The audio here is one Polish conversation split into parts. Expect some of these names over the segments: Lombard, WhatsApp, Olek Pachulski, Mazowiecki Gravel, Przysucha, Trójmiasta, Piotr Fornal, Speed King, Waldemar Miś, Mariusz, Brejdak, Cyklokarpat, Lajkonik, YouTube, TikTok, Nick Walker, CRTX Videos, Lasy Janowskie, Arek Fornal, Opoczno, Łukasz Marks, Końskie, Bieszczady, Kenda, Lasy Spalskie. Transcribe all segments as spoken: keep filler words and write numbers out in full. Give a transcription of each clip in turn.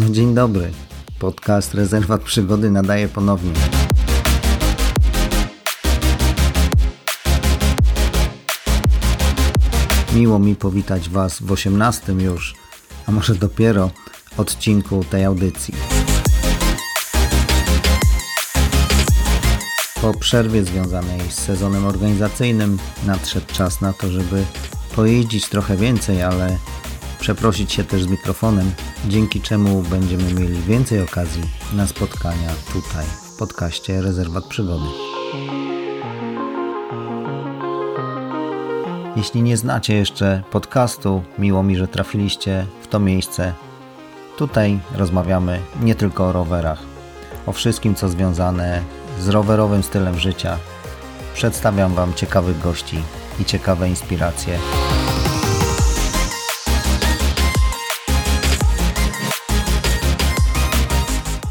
No dzień dobry. Podcast Rezerwat Przygody nadaje ponownie. Miło mi powitać Was w osiemnastym już, a może dopiero, odcinku tej audycji. Po przerwie związanej z sezonem organizacyjnym nadszedł czas na to, żeby pojeździć trochę więcej, ale przeprosić się też z mikrofonem, dzięki czemu będziemy mieli więcej okazji na spotkania tutaj w podcaście Rezerwat Przygody. Jeśli nie znacie jeszcze podcastu, miło mi, że trafiliście w to miejsce. Tutaj rozmawiamy nie tylko o rowerach, o wszystkim, co związane z rowerowym stylem życia. Przedstawiam Wam ciekawych gości i ciekawe inspiracje.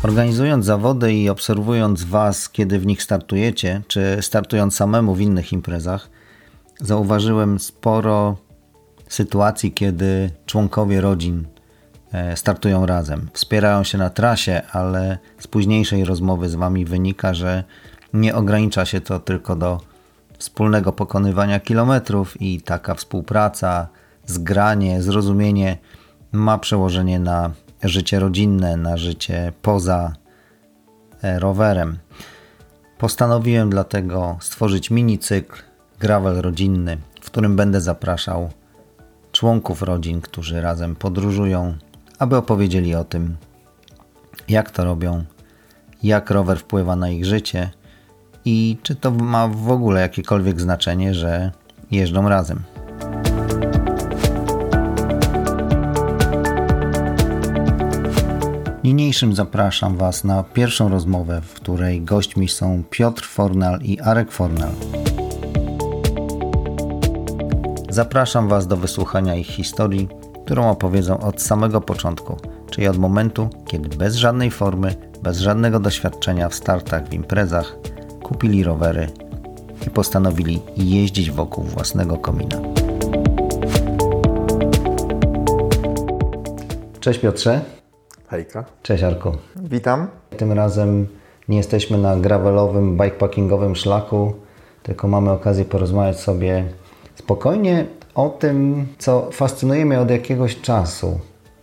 Organizując zawody i obserwując Was, kiedy w nich startujecie, czy startując samemu w innych imprezach, zauważyłem sporo sytuacji, kiedy członkowie rodzin startują razem. Wspierają się na trasie, ale z późniejszej rozmowy z Wami wynika, że nie ogranicza się to tylko do wspólnego pokonywania kilometrów i taka współpraca, zgranie, zrozumienie ma przełożenie na życie rodzinne, na życie poza rowerem. Postanowiłem dlatego stworzyć minicykl Gravel rodzinny, w którym będę zapraszał członków rodzin, którzy razem podróżują, aby opowiedzieli o tym, jak to robią, jak rower wpływa na ich życie i czy to ma w ogóle jakiekolwiek znaczenie, że jeżdżą razem. Niniejszym zapraszam Was na pierwszą rozmowę, w której gośćmi są Piotr Fornal i Arek Fornal. Zapraszam Was do wysłuchania ich historii, którą opowiedzą od samego początku, czyli od momentu, kiedy bez żadnej formy, bez żadnego doświadczenia w startach, w imprezach, kupili rowery i postanowili jeździć wokół własnego komina. Cześć Piotrze. Hejka. Cześć Arku. Witam. Tym razem nie jesteśmy na gravelowym, bikepackingowym szlaku, tylko mamy okazję porozmawiać sobie spokojnie o tym, co fascynuje mnie od jakiegoś czasu.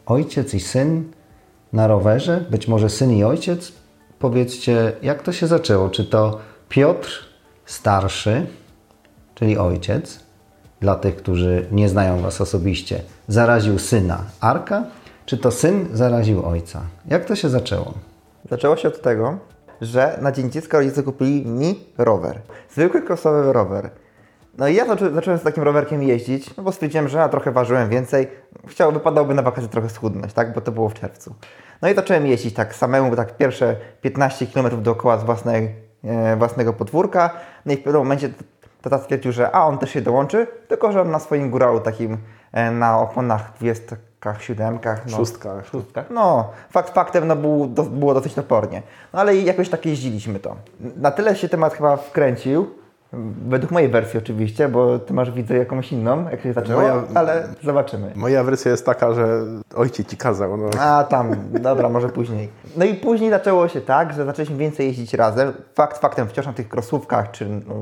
Ojciec i syn na rowerze, być może syn i ojciec. Powiedzcie, jak to się zaczęło? Czy to Piotr starszy, czyli ojciec, dla tych, którzy nie znają Was osobiście, zaraził syna Arka? Czy to syn zaraził ojca? Jak to się zaczęło? Zaczęło się od tego, że na dzień dziecka rodzice kupili mi rower. Zwykły krosowy rower. No i ja zaczą- zacząłem z takim rowerkiem jeździć, no bo stwierdziłem, że ja trochę ważyłem więcej. Chciał, wypadałoby na wakacje trochę schudnąć, tak? Bo to było w czerwcu. No i zacząłem jeździć tak samemu, bo tak pierwsze piętnaście kilometrów dookoła z własnej, e, własnego podwórka. No i w pewnym momencie tata stwierdził, że a on też się dołączy, tylko że on na swoim góralu takim e, na oponach dwudziestu siódemkach, no. szóstkach, szóstkach. No, fakt faktem, no było, do, było dosyć topornie. No ale jakoś tak jeździliśmy to. Na tyle się temat chyba wkręcił, według mojej wersji oczywiście, bo ty masz, widzę, jakąś inną, jak się zaczęło, moja, ale zobaczymy. Moja wersja jest taka, że ojciec ci kazał. No. A tam, dobra, może później. No i później zaczęło się tak, że zaczęliśmy więcej jeździć razem. Fakt faktem, wciąż na tych krosówkach, czy no,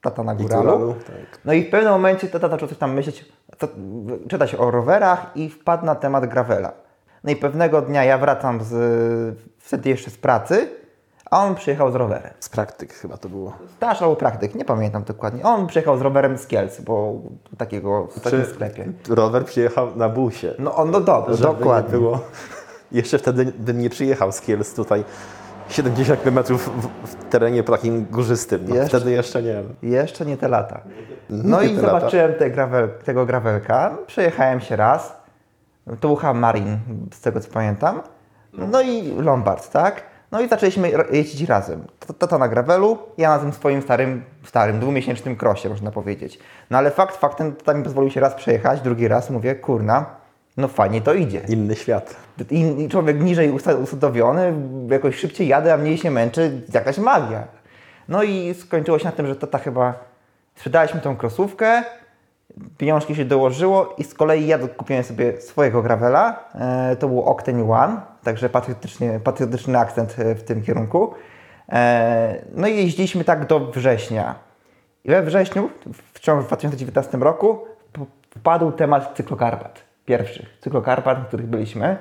tata na góralu. Tak. No i w pewnym momencie tata zaczął coś tam myśleć, to, czytać o rowerach i wpadł na temat gravela. No i pewnego dnia ja wracam z, wtedy jeszcze z pracy, a on przyjechał z rowerem. Z praktyk chyba to było. Staż albo praktyk, nie pamiętam dokładnie. On przyjechał z rowerem z Kielc, bo takiego w takim sklepie. Rower przyjechał na busie. No on, no dobrze, dokładnie. Było. Jeszcze wtedy bym nie przyjechał z Kielc tutaj. siedemdziesiąt kilometrów w, w terenie takim górzystym. No, jeszcze, wtedy jeszcze nie wiem. Jeszcze nie te lata. No nie i te zobaczyłem te gravel, tego gravelka. Przejechałem się raz. Tucha Marin, z tego co pamiętam. No i Lombard, tak? No i zaczęliśmy jeździć razem. Tata na gravelu, ja na tym swoim starym, starym dwumiesięcznym krosie, można powiedzieć. No ale fakt faktem, tata mi pozwolił się raz przejechać, drugi raz mówię, kurna, no fajnie to idzie. Inny świat. In, człowiek niżej usadowiony, jakoś szybciej jadę, a mniej się męczy, jakaś magia. No i skończyło się na tym, że tata chyba, sprzedaliśmy tą krosówkę, pieniążki się dołożyło i z kolei ja kupiłem sobie swojego gravela, e, to był Octane One, także patriotyczny, patriotyczny akcent w tym kierunku. No i jeździliśmy tak do września. I we wrześniu, w ciągu dwa tysiące dziewiętnastego roku, wpadł temat Cyklokarpat, pierwszych Cyklokarpat, na których byliśmy.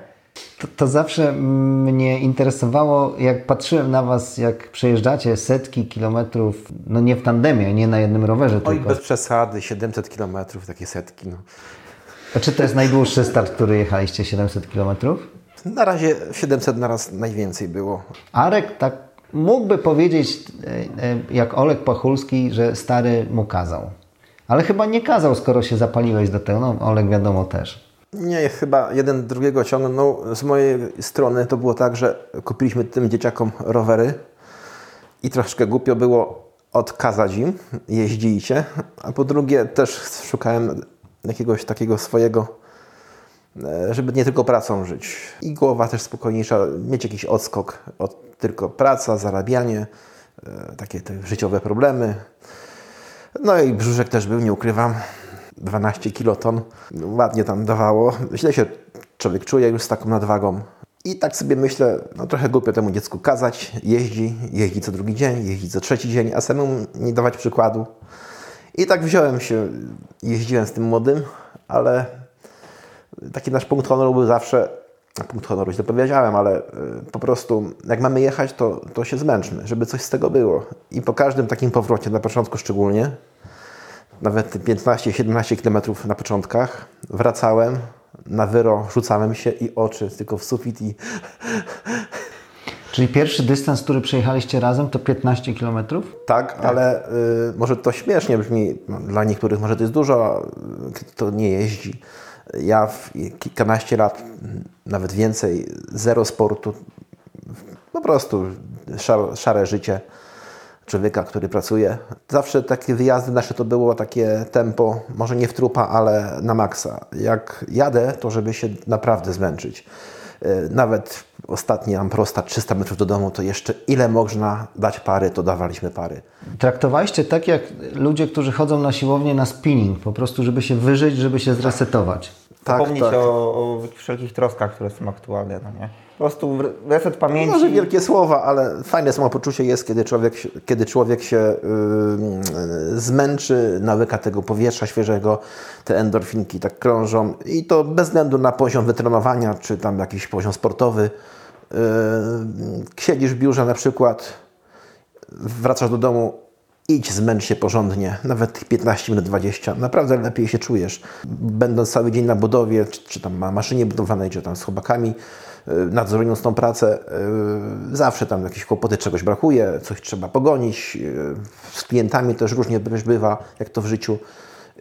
To, to zawsze mnie interesowało, jak patrzyłem na Was, jak przejeżdżacie setki kilometrów, no nie w tandemie, nie na jednym rowerze tylko. Oj, bez przesady, siedemset kilometrów, takie setki. No. A czy to jest najdłuższy start, który jechaliście, siedemset kilometrów? Na razie siedemset na raz najwięcej było. Arek tak mógłby powiedzieć, jak Olek Pachulski, że stary mu kazał. Ale chyba nie kazał, skoro się zapaliłeś do tego. No, Olek wiadomo też. Nie, chyba jeden drugiego ciągnął. Z mojej strony to było tak, że kupiliśmy tym dzieciakom rowery i troszkę głupio było odkazać im, jeździcie. A po drugie też szukałem jakiegoś takiego swojego, żeby nie tylko pracą żyć. I głowa też spokojniejsza, mieć jakiś odskok od tylko praca, zarabianie, takie te życiowe problemy. No i brzuszek też był, nie ukrywam. dwanaście kiloton. Ładnie tam dawało. Źle się człowiek czuje już z taką nadwagą. I tak sobie myślę, no trochę głupio temu dziecku kazać. Jeździ, jeździ co drugi dzień, jeździ co trzeci dzień, a samemu nie dawać przykładu. I tak wziąłem się, jeździłem z tym młodym, ale taki nasz punkt honoru był zawsze, punkt honoru źle powiedziałem, ale po prostu jak mamy jechać, to, to się zmęczmy, żeby coś z tego było. I po każdym takim powrocie, na początku szczególnie, nawet piętnaście siedemnaście kilometrów na początkach, wracałem na wyro, rzucałem się i oczy tylko w sufit i... Czyli pierwszy dystans, który przejechaliście razem, to piętnaście kilometrów? Tak, tak, ale y, może to śmiesznie brzmi, dla niektórych może to jest dużo, kto nie jeździ. Ja w kilkanaście lat, nawet więcej, zero sportu, po prostu szar, szare życie człowieka, który pracuje. Zawsze takie wyjazdy nasze to było takie tempo, może nie w trupa, ale na maksa. Jak jadę, to żeby się naprawdę zmęczyć. Nawet ostatni nam prosta, trzysta metrów do domu, to jeszcze ile można dać pary, to dawaliśmy pary. Traktowaliście tak jak ludzie, którzy chodzą na siłownię na spinning, po prostu żeby się wyżyć, żeby się zresetować. Tak, zapomnieć tak. O, o wszelkich troskach, które są aktualne, no nie? Po prostu reset pamięci. Może wielkie słowa, ale fajne samopoczucie jest, kiedy człowiek, kiedy człowiek się yy, zmęczy, nałyka tego powietrza świeżego, te endorfinki tak krążą i to bez względu na poziom wytrenowania, czy tam jakiś poziom sportowy. Yy, siedzisz w biurze na przykład, wracasz do domu, idź, zmęcz się porządnie, nawet piętnaście minut, dwadzieścia. Naprawdę lepiej się czujesz. Będąc cały dzień na budowie, czy, czy tam na maszynie budowanej, czy tam z chłopakami, nadzorując tą pracę, yy, zawsze tam jakieś kłopoty, czegoś brakuje, coś trzeba pogonić, yy, z klientami też różnie bywa, jak to w życiu.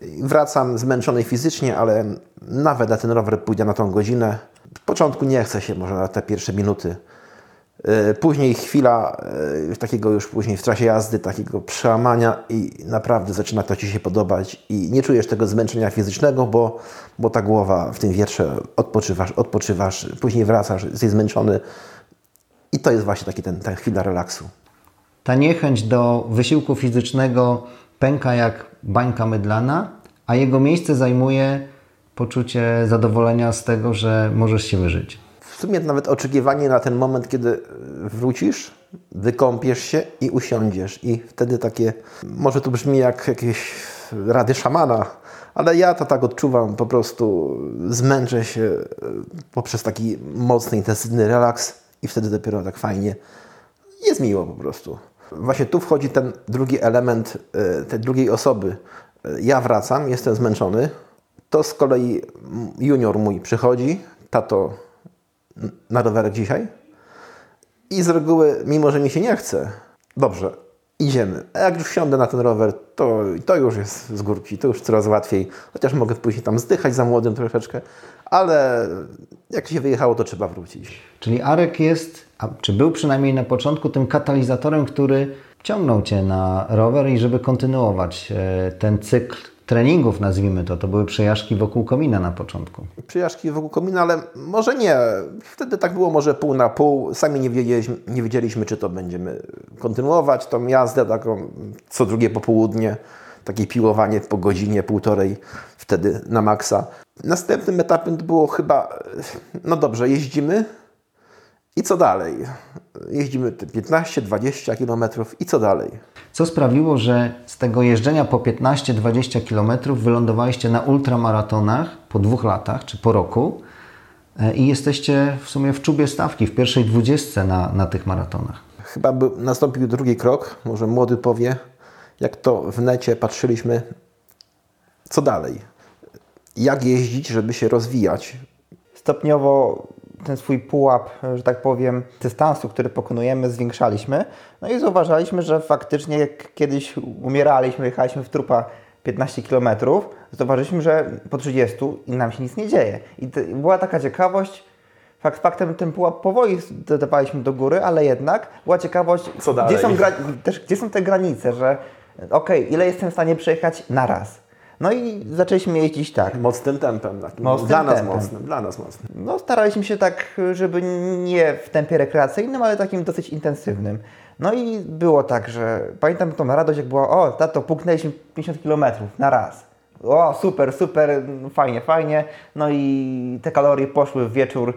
Yy, wracam zmęczony fizycznie, ale nawet na ten rower pójdę na tą godzinę. W początku nie chce się może na te pierwsze minuty. Yy, później chwila yy, takiego już później w trasie jazdy, takiego przełamania i naprawdę zaczyna to Ci się podobać i nie czujesz tego zmęczenia fizycznego, bo, bo ta głowa w tym wietrze odpoczywasz, odpoczywasz, później wracasz, jesteś zmęczony i to jest właśnie taki ten, ta chwila relaksu. Ta niechęć do wysiłku fizycznego pęka jak bańka mydlana, a jego miejsce zajmuje poczucie zadowolenia z tego, że możesz się wyżyć. W sumie nawet oczekiwanie na ten moment, kiedy wrócisz, wykąpiesz się i usiądziesz. I wtedy takie, może to brzmi jak jakieś rady szamana, ale ja to tak odczuwam, po prostu zmęczę się poprzez taki mocny, intensywny relaks i wtedy dopiero tak fajnie. Jest miło po prostu. Właśnie tu wchodzi ten drugi element tej drugiej osoby. Ja wracam, jestem zmęczony. To z kolei junior mój przychodzi, tato, na rowerek dzisiaj i z reguły, mimo że mi się nie chce, dobrze, idziemy. A jak już wsiądę na ten rower, to, to już jest z górki, to już coraz łatwiej. Chociaż mogę później tam zdychać za młodym troszeczkę, ale jak się wyjechało, to trzeba wrócić. Czyli Arek jest, a czy był przynajmniej na początku, tym katalizatorem, który ciągnął Cię na rower i żeby kontynuować ten cykl treningów, nazwijmy to, to były przejażdżki wokół komina na początku. Przejażdżki wokół komina, ale może nie. Wtedy tak było może pół na pół. Sami nie wiedzieliśmy, nie wiedzieliśmy czy to będziemy kontynuować tą jazdę taką co drugie popołudnie. Takie piłowanie po godzinie, półtorej wtedy na maksa. Następnym etapem było chyba, no dobrze, jeździmy, I co dalej? Jeździmy piętnaście dwadzieścia kilometrów i co dalej? Co sprawiło, że z tego jeżdżenia po piętnaście dwadzieścia kilometrów wylądowaliście na ultramaratonach po dwóch latach czy po roku i jesteście w sumie w czubie stawki, w pierwszej dwudziestce na, na tych maratonach? Chyba by nastąpił drugi krok, może młody powie, jak to w necie patrzyliśmy, co dalej? Jak jeździć, żeby się rozwijać? Stopniowo ten swój pułap, że tak powiem, dystansu, który pokonujemy, zwiększaliśmy. No i zauważaliśmy, że faktycznie jak kiedyś umieraliśmy, jechaliśmy w trupa piętnaście kilometrów, zauważyliśmy, że po trzydziestu i nam się nic nie dzieje. I była taka ciekawość, fakt faktem ten pułap powoli dodawaliśmy do góry, ale jednak była ciekawość, co dalej? Gdzie są gra- też, gdzie są te granice, że okej, okay, ile jestem w stanie przejechać na raz. No i zaczęliśmy jeździć tak. Mocnym tempem. Takim, mocnym dla nas tempem. Mocnym, dla nas mocnym. No staraliśmy się tak, żeby nie w tempie rekreacyjnym, ale takim dosyć intensywnym. No i było tak, że pamiętam tą radość, jak była, o tato, puknęliśmy pięćdziesiąt kilometrów na raz. O super, super, fajnie, fajnie. No i te kalorie poszły w wieczór,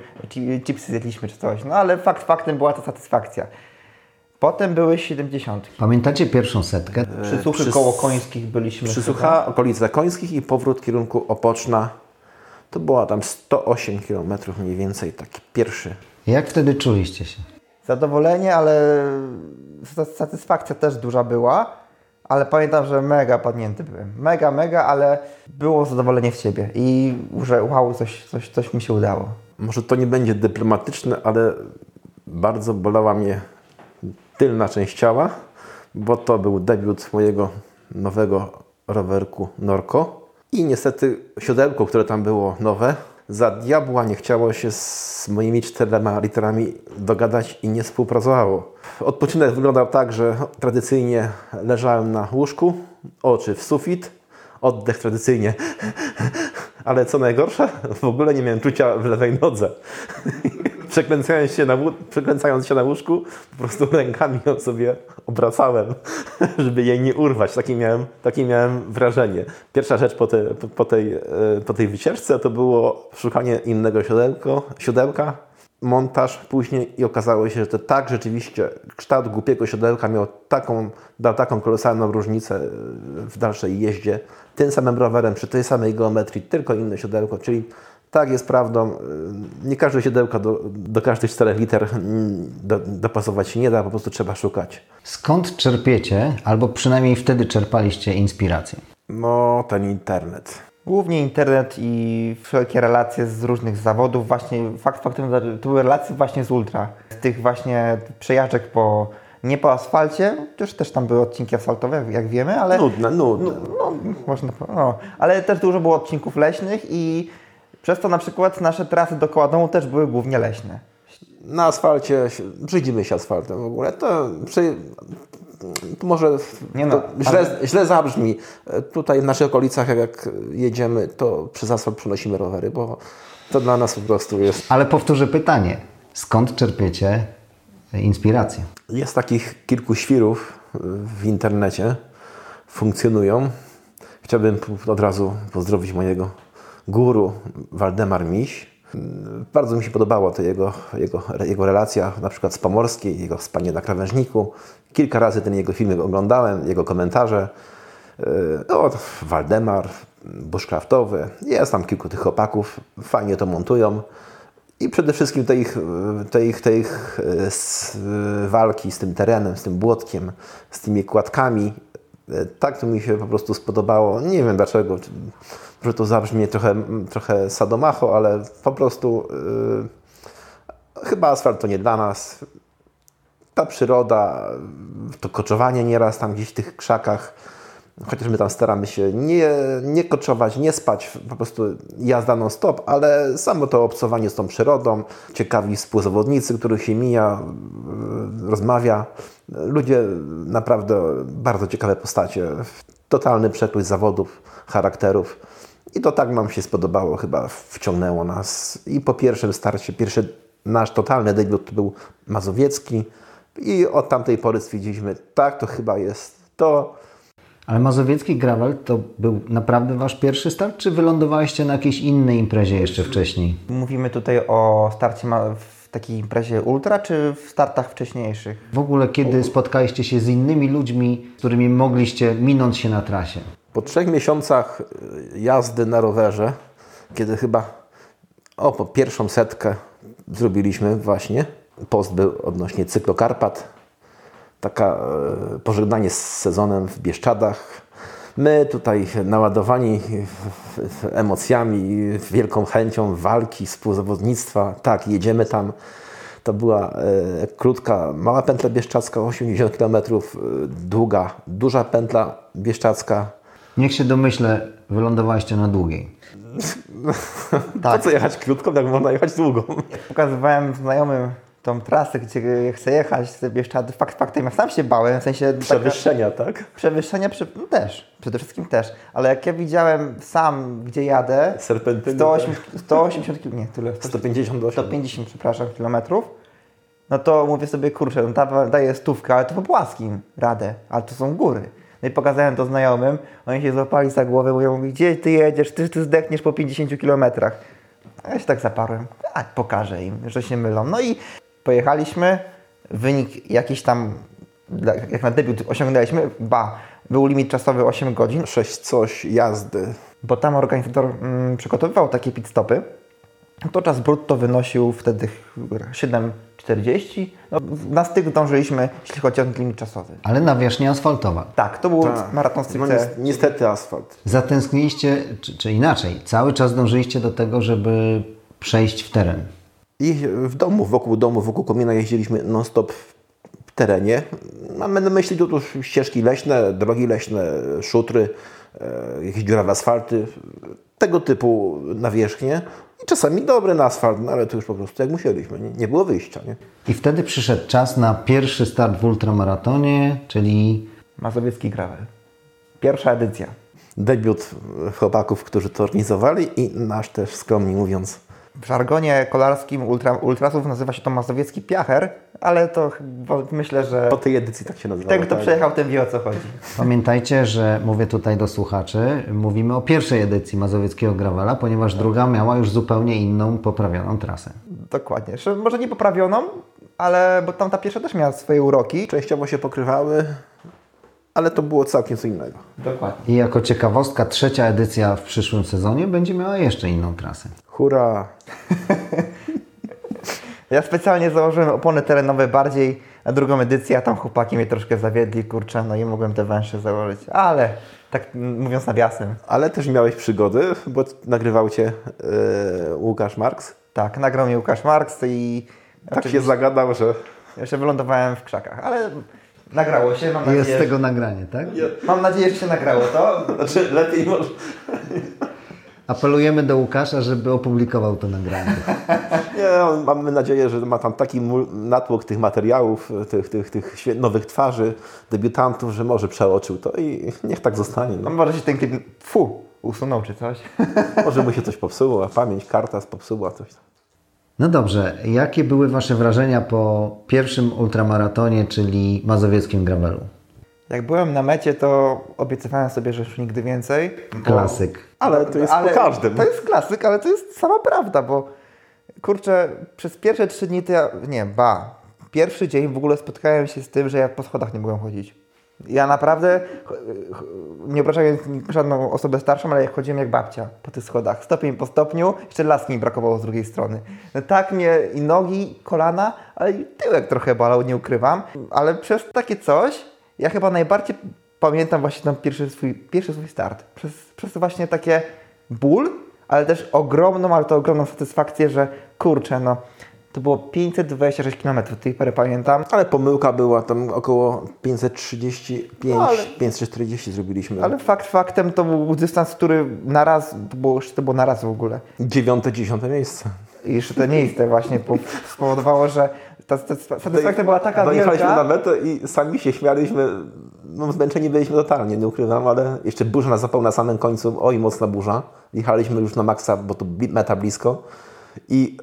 chipsy zjedliśmy czy coś. No ale fakt faktem była to satysfakcja. Potem były siedemdziesiątki. Pamiętacie pierwszą setkę? Przysuchy Przys... koło Końskich byliśmy. Przysucha, okolice Końskich i powrót w kierunku Opoczna. To była tam sto osiem kilometrów mniej więcej, taki pierwszy. Jak wtedy czuliście się? Zadowolenie, ale satysfakcja też duża była. Ale pamiętam, że mega padnięty byłem. Mega, mega, ale było zadowolenie w siebie. I że wow, coś, coś, coś mi się udało. Może to nie będzie dyplomatyczne, ale bardzo bolała mnie tylna część ciała, bo to był debiut swojego nowego rowerku Norco i niestety siodełko, które tam było nowe, za diabła nie chciało się z moimi czterema literami dogadać i nie współpracowało. Odpoczynek wyglądał tak, że tradycyjnie leżałem na łóżku, oczy w sufit, oddech tradycyjnie, ale co najgorsze, w ogóle nie miałem czucia w lewej nodze. Przekręcając się, na, przekręcając się na łóżku, po prostu rękami ją sobie obracałem, żeby jej nie urwać. Takie miałem, takie miałem wrażenie. Pierwsza rzecz po, te, po, po, tej, po tej wycieczce to było szukanie innego siodełko, siodełka, montaż później i okazało się, że to tak rzeczywiście kształt głupiego siodełka miał taką, dał taką kolosalną różnicę w dalszej jeździe. Tym samym rowerem, przy tej samej geometrii, tylko inne siodełko, czyli tak jest prawdą, nie każde siodełka do, do każdych czterech liter do, dopasować się nie da, po prostu trzeba szukać. Skąd czerpiecie, albo przynajmniej wtedy czerpaliście inspirację? No, ten internet. Głównie internet i wszelkie relacje z różnych zawodów, właśnie fakt faktem, to były relacje właśnie z ultra. Z tych właśnie przejażdżek po, nie po asfalcie, też, też tam były odcinki asfaltowe, jak, jak wiemy, ale... Nudne, nudne. No, no, można, no, ale też dużo było odcinków leśnych i... Przez to na przykład nasze trasy dookoła domu też były głównie leśne. Na asfalcie, brzydzimy się asfaltem w ogóle, to, przy, to może nie no, to źle, ale... źle zabrzmi. Tutaj w naszych okolicach jak jedziemy, to przez asfalt przenosimy rowery, bo to dla nas po prostu jest... Ale powtórzę pytanie, skąd czerpiecie inspirację? Jest takich kilku świrów w internecie, funkcjonują. Chciałbym od razu pozdrowić mojego guru Waldemar Miś. Bardzo mi się podobała to jego, jego, jego relacja, na przykład z Pomorskiej, jego spanie na krawężniku. Kilka razy ten jego filmik oglądałem, jego komentarze. No, Waldemar, bushcraftowy, jest tam kilku tych chłopaków, fajnie to montują. I przede wszystkim te ich, te ich, te ich walki z tym terenem, z tym błotkiem, z tymi kładkami. Tak to mi się po prostu spodobało. Nie wiem dlaczego, że to zabrzmie trochę, trochę sadomacho, ale po prostu yy, chyba asfalt to nie dla nas. Ta przyroda, to koczowanie nieraz tam gdzieś w tych krzakach, chociaż my tam staramy się nie, nie koczować, nie spać, po prostu jazda non stop, ale samo to obcowanie z tą przyrodą, ciekawi współzawodnicy, których się mija, rozmawia. Ludzie naprawdę bardzo ciekawe postacie, totalny przekrój zawodów, charakterów i to tak nam się spodobało, chyba wciągnęło nas i po pierwszym starcie, pierwszy nasz totalny debiut był mazowiecki i od tamtej pory stwierdziliśmy, tak to chyba jest to. Ale Mazowiecki Gravel to był naprawdę Wasz pierwszy start, czy wylądowaliście na jakiejś innej imprezie jeszcze wcześniej? Mówimy tutaj o starcie ma- w w takiej imprezie ultra, czy w startach wcześniejszych? W ogóle kiedy spotkaliście się z innymi ludźmi, z którymi mogliście minąć się na trasie? Po trzech miesiącach jazdy na rowerze, kiedy chyba o, po pierwszą setkę zrobiliśmy właśnie, post był odnośnie Cyklokarpat, taka e, pożegnanie z sezonem w Bieszczadach. My tutaj naładowani emocjami, wielką chęcią walki, współzawodnictwa, tak, jedziemy tam. To była e, krótka, mała pętla bieszczadzka, osiemdziesiąt kilometrów, długa, duża pętla bieszczadzka. Niech się domyślę, wylądowaliście na długiej. Tak. Po co jechać krótką, jak można jechać długą? Pokazywałem znajomym tą trasę, gdzie chcę jechać z Bieszczady. Fakt faktem, ja sam się bałem, w sensie... Przewyższenia, taka, tak? Przewyższenia przy, no też, przede wszystkim też. Ale jak ja widziałem sam, gdzie jadę... Serpentyny. sto osiemdziesiąt, sto osiemdziesiąt, nie, tyle. sto pięćdziesiąt osiem. sto pięćdziesiąt, przepraszam, kilometrów. No to mówię sobie, kurczę, ta daje stówkę, ale to po płaskim radę, ale to są góry. No i pokazałem to znajomym, oni się złapali za głowę, mówią, gdzie ty jedziesz, ty, ty zdechniesz po pięćdziesięciu kilometrach. A ja się tak zaparłem, a pokażę im, że się mylą. No i pojechaliśmy, wynik jakiś tam, jak na debiut osiągnęliśmy, ba, był limit czasowy osiem godzin. sześć coś jazdy. Bo tam organizator mm, przygotowywał takie pit stopy, to czas brutto wynosił wtedy siedem czterdzieści. No, na styk dążyliśmy, jeśli chodzi o limit czasowy. Ale nawierzchnia asfaltowa. Tak, to był Ta. maraton stricte. No, niestety asfalt. Zatęskniliście, czy, czy inaczej, cały czas dążyliście do tego, żeby przejść w teren. I w domu, wokół domu, wokół komina jeździliśmy non-stop w terenie. Mamy na myśli tu ścieżki leśne, drogi leśne, szutry, e, jakieś dziurawe asfalty, tego typu nawierzchnie. I czasami dobry na asfalt, no ale to już po prostu jak musieliśmy, nie, nie było wyjścia. Nie? I wtedy przyszedł czas na pierwszy start w ultramaratonie, czyli... Mazowiecki Gravel. Pierwsza edycja. Debiut chłopaków, którzy to organizowali i nasz też, skromnie mówiąc. W żargonie kolarskim ultra, ultrasów nazywa się to Mazowiecki Piacher, ale to myślę, że... Po tej edycji tak się nazywa. Ten, kto tak przejechał, ten wie, o co chodzi. Pamiętajcie, że mówię tutaj do słuchaczy, mówimy o pierwszej edycji Mazowieckiego Gravela, ponieważ tak. druga miała już zupełnie inną, poprawioną trasę. Dokładnie. Może nie poprawioną, ale bo tam ta pierwsza też miała swoje uroki. Częściowo się pokrywały, ale to było całkiem co innego. Dokładnie. I jako ciekawostka, trzecia edycja w przyszłym sezonie będzie miała jeszcze inną trasę. Hurra! Ja specjalnie założyłem opony terenowe bardziej na drugą edycję, a tam chłopaki mnie troszkę zawiedli, kurczę, no i mogłem te węsze założyć, ale tak mówiąc nawiasem. Ale też miałeś przygody, bo nagrywał Cię yy, Łukasz Marks. Tak, nagrał mnie Łukasz Marks i... Tak się zagadał, że... Jeszcze wylądowałem w krzakach, ale... Nagrało się, mam nadzieję. Jest z tego nagranie, tak? Mam nadzieję, że się nagrało to. Znaczy, lepiej może. Apelujemy do Łukasza, żeby opublikował to nagranie. Nie, no, mamy nadzieję, że ma tam taki natłok tych materiałów, tych, tych, tych nowych twarzy, debiutantów, że może przeoczył to i niech tak zostanie. No. Może się ten klip fu, usunął czy coś. Może mu się coś popsuło, a pamięć, karta popsuła coś. No dobrze, jakie były Wasze wrażenia po pierwszym ultramaratonie, czyli Mazowieckim Gravelu? Jak byłem na mecie, to obiecywałem sobie, że już nigdy więcej. Klasyk. Bo, ale to jest ale, po każdym. To jest klasyk, ale to jest sama prawda, bo kurczę, przez pierwsze trzy dni to ja, nie, ba, pierwszy dzień w ogóle spotkałem się z tym, że ja po schodach nie mogłem chodzić. Ja naprawdę, nie obrażając żadną osobę starszą, ale chodziłem jak babcia po tych schodach, stopień po stopniu, jeszcze laski mi brakowało z drugiej strony. No tak mnie i nogi, kolana, ale i tyłek trochę bolał, nie ukrywam. Ale przez takie coś, ja chyba najbardziej pamiętam właśnie ten pierwszy swój, pierwszy swój start. Przez, przez właśnie takie ból, ale też ogromną, ale to ogromną satysfakcję, że kurczę, no... To było pięćset dwadzieścia sześć kilometrów, tej pory pamiętam. Ale pomyłka była, tam około pięćset trzydzieści pięć, no ale, pięćset czterdzieści zrobiliśmy. Ale fakt faktem to był dystans, który na raz, to było, to było na raz w ogóle. Dziewiąte, dziesiąte miejsce. I jeszcze to miejsce właśnie spowodowało, że ta satysfakcja była taka wielka. Dojechaliśmy na metę i sami się śmialiśmy, no zmęczeni byliśmy totalnie, nie ukrywam, ale jeszcze burza nas zapał na samym końcu, oj mocna burza. Jechaliśmy już na maksa, bo to meta blisko i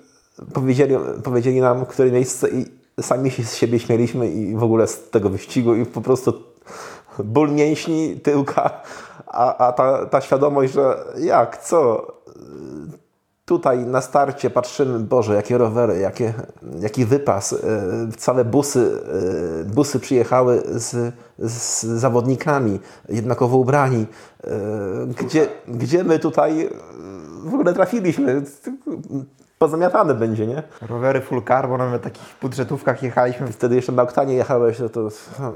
Powiedzieli, powiedzieli nam, które miejsce i sami się z siebie śmieliśmy i w ogóle z tego wyścigu i po prostu ból mięśni, tyłka, a, a ta, ta świadomość, że jak, co, Tutaj na starcie patrzymy, Boże, jakie rowery, jakie, jaki wypas. Całe busy, busy przyjechały z, z zawodnikami, jednakowo ubrani. Gdzie, gdzie my tutaj w ogóle trafiliśmy? Pozamiatane będzie, nie? Rowery full carbon, nawet w takich budżetówkach jechaliśmy. Wtedy jeszcze na Octanie jechałeś, no to no,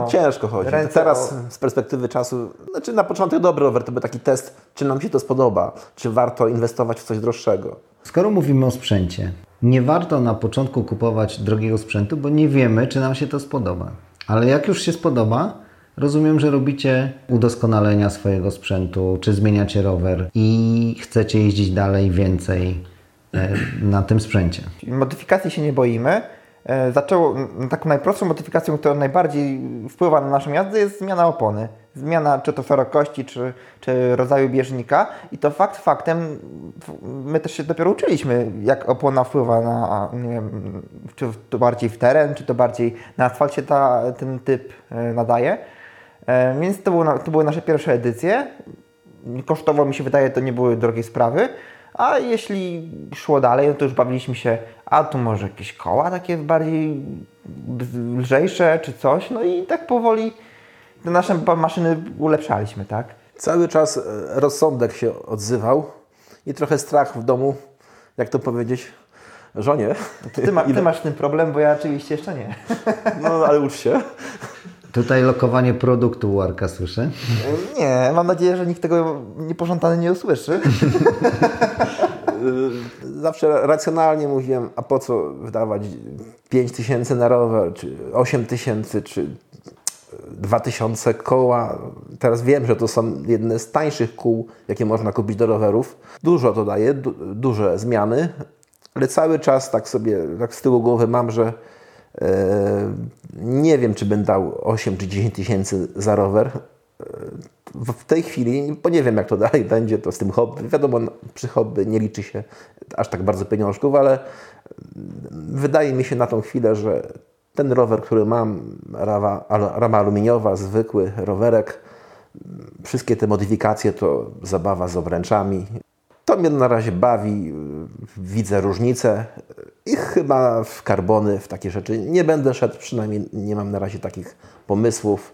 no, ciężko chodzi. Teraz o... z perspektywy czasu, znaczy na początek dobry rower, to był taki test, czy nam się to spodoba, czy warto inwestować w coś droższego. Skoro mówimy o sprzęcie, nie warto na początku kupować drogiego sprzętu, bo nie wiemy, czy nam się to spodoba. Ale jak już się spodoba, rozumiem, że robicie udoskonalenia swojego sprzętu, czy zmieniacie rower i chcecie jeździć dalej, więcej na tym sprzęcie. Modyfikacji się nie boimy. Zaczęło, taką najprostszą modyfikacją, która najbardziej wpływa na naszą jazdę, jest zmiana opony. Zmiana czy to szerokości, czy, czy rodzaju bieżnika. I to fakt faktem, my też się dopiero uczyliśmy, jak opona wpływa na, nie wiem, czy to bardziej w teren, czy to bardziej na asfalcie ta, ten typ nadaje. Więc to, było, to były nasze pierwsze edycje. Kosztowo, mi się wydaje, to nie były drogie sprawy. A jeśli szło dalej, no to już bawiliśmy się, a tu może jakieś koła takie bardziej lżejsze czy coś. No i tak powoli te nasze maszyny ulepszaliśmy, tak? Cały czas rozsądek się odzywał i trochę strach w domu, jak to powiedzieć, żonie. No to ty, ma, ty masz ten problem, bo ja oczywiście jeszcze nie. No, ale ucz się. Tutaj lokowanie produktu u Arka słyszę? Nie, mam nadzieję, że nikt tego niepożądany nie usłyszy. Zawsze racjonalnie mówiłem, a po co wydawać pięć tysięcy na rower, czy osiem tysięcy, czy dwa tysiące koła. Teraz wiem, że to są jedne z tańszych kół, jakie można kupić do rowerów. Dużo to daje, du- duże zmiany, ale cały czas tak sobie, tak z tyłu głowy mam, że nie wiem, czy będę dał osiem czy dziesięć tysięcy za rower w tej chwili, bo nie wiem, jak to dalej będzie, to z tym hobby. Wiadomo, przy hobby nie liczy się aż tak bardzo pieniążków, ale wydaje mi się na tą chwilę, że ten rower, który mam, rama, rama aluminiowa, zwykły rowerek, wszystkie te modyfikacje to zabawa z obręczami. To mnie na razie bawi, widzę różnice i chyba w karbony, w takie rzeczy nie będę szedł, przynajmniej nie mam na razie takich pomysłów.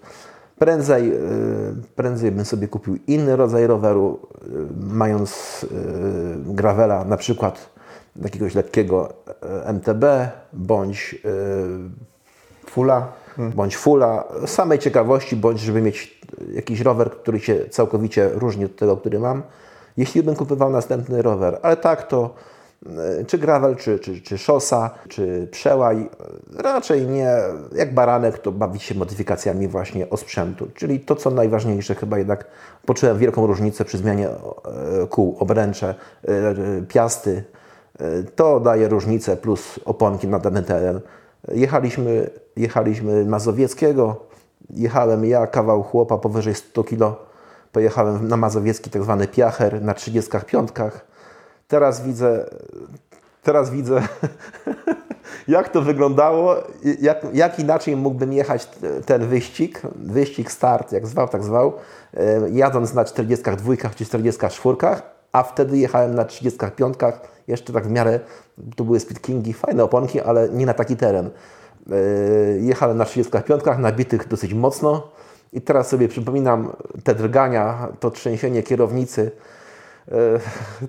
Prędzej, prędzej bym sobie kupił inny rodzaj roweru, mając gravela, na przykład jakiegoś lekkiego M T B, bądź fula, bądź fula, samej ciekawości, bądź żeby mieć jakiś rower, który się całkowicie różni od tego, który mam. Jeśli bym kupował następny rower, ale tak to czy gravel, czy, czy, czy szosa, czy przełaj, raczej nie, jak baranek, to bawić się modyfikacjami właśnie osprzętu. Czyli to, co najważniejsze, chyba jednak poczułem wielką różnicę przy zmianie kół, obręcze, piasty. To daje różnicę plus oponki na dany teren. Jechaliśmy, jechaliśmy Mazowieckiego, jechałem ja, kawał chłopa powyżej sto kilo. Pojechałem na Mazowiecki tak zwany piacher, na trzydziestu pięciu. Teraz widzę, teraz widzę jak to wyglądało, jak, jak inaczej mógłbym jechać ten wyścig, wyścig start, jak zwał, tak zwał, jadąc na czterdziestu dwóch czy czterdziestu czterech, a wtedy jechałem na trzydziestu pięciu, jeszcze tak w miarę, tu były Speed Kingi, fajne oponki, ale nie na taki teren. Jechałem na trzydziestu pięciu, nabitych dosyć mocno. I teraz sobie przypominam te drgania, to trzęsienie kierownicy,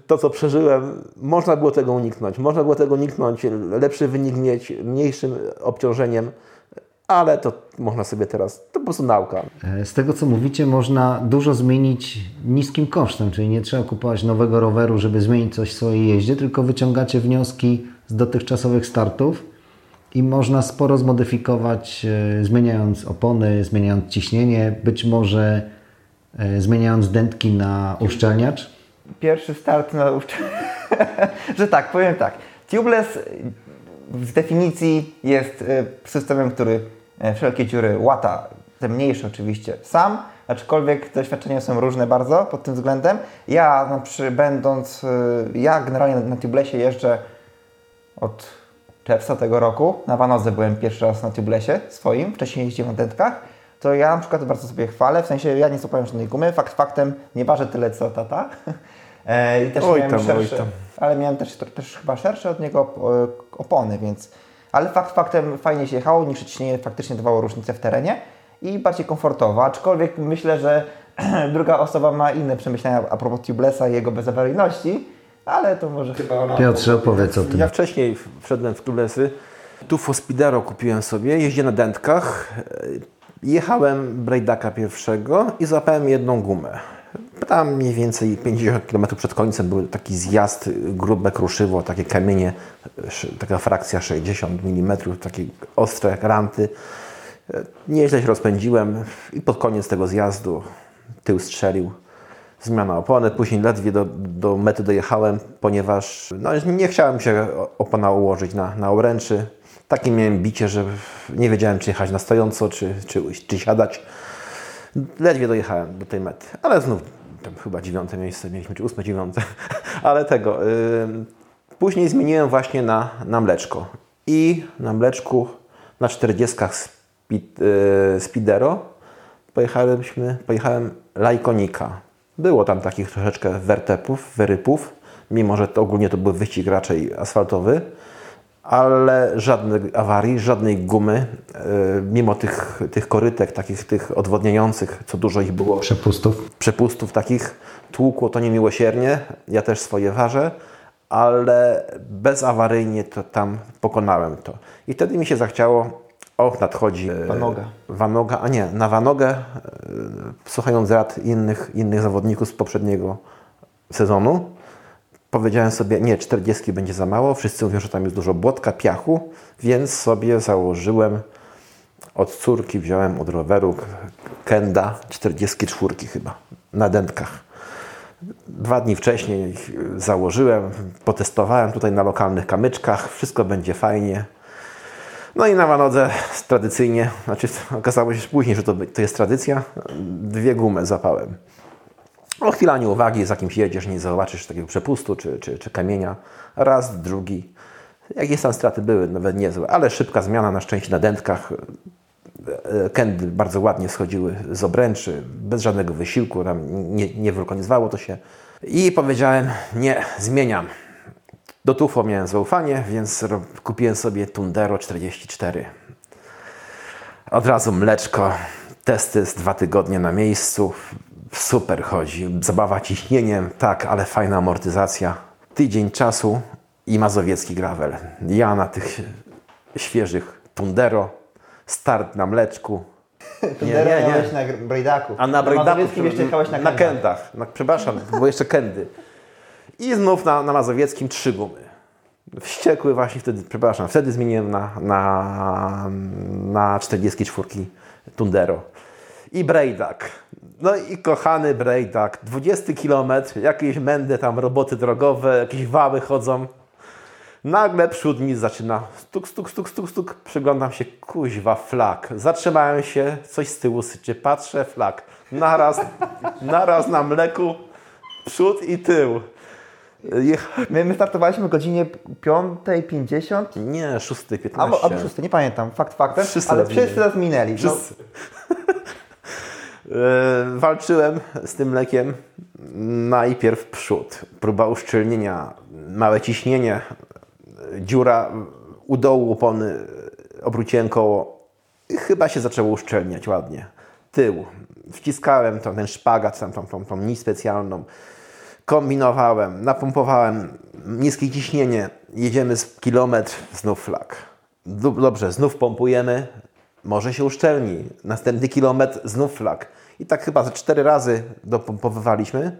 to co przeżyłem. Można było tego uniknąć, można było tego uniknąć, lepszy wynik mieć, mniejszym obciążeniem, ale to można sobie teraz, to po prostu nauka. Z tego co mówicie, można dużo zmienić niskim kosztem, czyli nie trzeba kupować nowego roweru, żeby zmienić coś w swojej jeździe, tylko wyciągacie wnioski z dotychczasowych startów. I można sporo zmodyfikować, zmieniając opony, zmieniając ciśnienie, być może zmieniając dętki na uszczelniacz. Pierwszy start na uszczelniacz. Że tak, powiem tak. Tubeless z definicji jest systemem, który wszelkie dziury łata, te mniejsze oczywiście, sam. Aczkolwiek doświadczenia są różne bardzo pod tym względem. Ja, no, przy, będąc, ja generalnie na tubelessie jeżdżę od czerwca tego roku. Na Wanodze byłem pierwszy raz na tubelessie swoim, wcześniej jeździłem na dętkach, to ja na przykład bardzo sobie chwalę, w sensie ja nie stopałem żadnej gumy, fakt faktem nie ważę tyle co tata. E, i też oj tam, szerszy, oj tam. ale miałem też, też chyba szersze od niego opony, więc... Ale fakt faktem fajnie się jechało, niższe ciśnienie faktycznie dawało różnicę w terenie i bardziej komfortowo, aczkolwiek myślę, że druga osoba ma inne przemyślenia a propos tubelessa i jego bezawaryjności, ale to może chyba ona... Piotrze, opowiedz o tym. Ja wcześniej wszedłem w tubelessy. Tufo Speedero kupiłem sobie, jeździłem na dętkach, jechałem Brejdaka pierwszego i złapałem jedną gumę. Tam mniej więcej pięćdziesiąt kilometrów przed końcem był taki zjazd, grube kruszywo, takie kamienie, taka frakcja sześćdziesiąt milimetrów, takie ostre ranty. Nieźle się rozpędziłem i pod koniec tego zjazdu tył strzelił, zmiana opony. Później ledwie do, do mety dojechałem, ponieważ no, nie chciałem się opona ułożyć na, na obręczy. Takie miałem bicie, że nie wiedziałem, czy jechać na stojąco, czy, czy, czy siadać. Ledwie dojechałem do tej mety, ale znów tam chyba dziewiąte miejsce mieliśmy, czy ósme, dziewiąte, ale tego. Yy, później zmieniłem właśnie na, na mleczko i na mleczku na czterdziestkach speed, yy, Speedero pojechałem, pojechałem Lajkonika. Było tam takich troszeczkę wertepów, wyrypów, mimo że to ogólnie to był wyścig raczej asfaltowy, ale żadnych awarii, żadnej gumy, yy, mimo tych, tych korytek, takich tych odwodniających, co dużo ich było. Przepustów. Przepustów takich. Tłukło to niemiłosiernie, ja też swoje ważę, ale bezawaryjnie to tam pokonałem to. I wtedy mi się zachciało, och, nadchodzi yy, Wanoga. Wanoga, a nie, na Wanogę, yy, słuchając rad innych, innych zawodników z poprzedniego sezonu, powiedziałem sobie, nie, czterdziestki będzie za mało, wszyscy mówią, że tam jest dużo błotka, piachu, więc sobie założyłem, od córki wziąłem od roweru Kenda czterdziestki cztery chyba, na dętkach. Dwa dni wcześniej ich założyłem, potestowałem tutaj na lokalnych kamyczkach, wszystko będzie fajnie. No i na Wanodze tradycyjnie, znaczy okazało się później, że to, to jest tradycja, dwie gumy zapałem. O chwila nieuwagi, za kimś jedziesz, nie zobaczysz takiego przepustu czy, czy, czy kamienia. Raz, drugi. Jakieś tam straty były, nawet niezłe, ale szybka zmiana na szczęście na dętkach. Kędy bardzo ładnie schodziły z obręczy, bez żadnego wysiłku, tam nie, nie wulkanizowało to się. I powiedziałem, nie, zmieniam. Do Tufo miałem zaufanie, więc kupiłem sobie Thundero czterdzieści cztery. Od razu mleczko, testy z dwa tygodnie na miejscu. Super chodzi, zabawa ciśnieniem, tak, ale fajna amortyzacja. Tydzień czasu i mazowiecki gravel. Ja na tych świeżych Thundero, start na mleczku. Thundero nie, nie, miałeś nie. na Brejdaku. A na Brejdaku jeszcze jechałeś na, na Kendach. Na, przepraszam, bo jeszcze Kendy. I znów na, na mazowieckim trzy gumy. Wściekły właśnie wtedy, przepraszam, wtedy zmieniłem na, na, na czterdziestki cztery Thundero. I Brejdak. No i kochany Brejdak. dwadzieścia kilometrów, jakieś mędy tam, roboty drogowe, jakieś wały chodzą. Nagle przód nic zaczyna. Stuk, stuk, stuk, stuk, stuk. Przyglądam się, kuźwa, flak. Zatrzymałem się, coś z tyłu syczy. Patrzę, flak. Naraz, naraz na mleku, przód i tył. My, my startowaliśmy o godzinie piąta pięćdziesiąt? Nie, szósta piętnaście. Albo, albo szósta, nie pamiętam, fakt faktem, wszyscy ale wszyscy nas minęli. Wszyscy. No. Yy, walczyłem z tym mlekiem najpierw przód, próba uszczelnienia, małe ciśnienie, dziura u dołu opony, obróciłem koło i chyba się zaczęło uszczelniać ładnie. Tył, wciskałem tam ten szpagat, tam, tam, tam, tą nić specjalną, kombinowałem, napompowałem, niskie ciśnienie, jedziemy z kilometr, znów flak. Dobrze, znów pompujemy, może się uszczelni, następny kilometr, znów flak. I tak chyba ze cztery razy dopompowywaliśmy.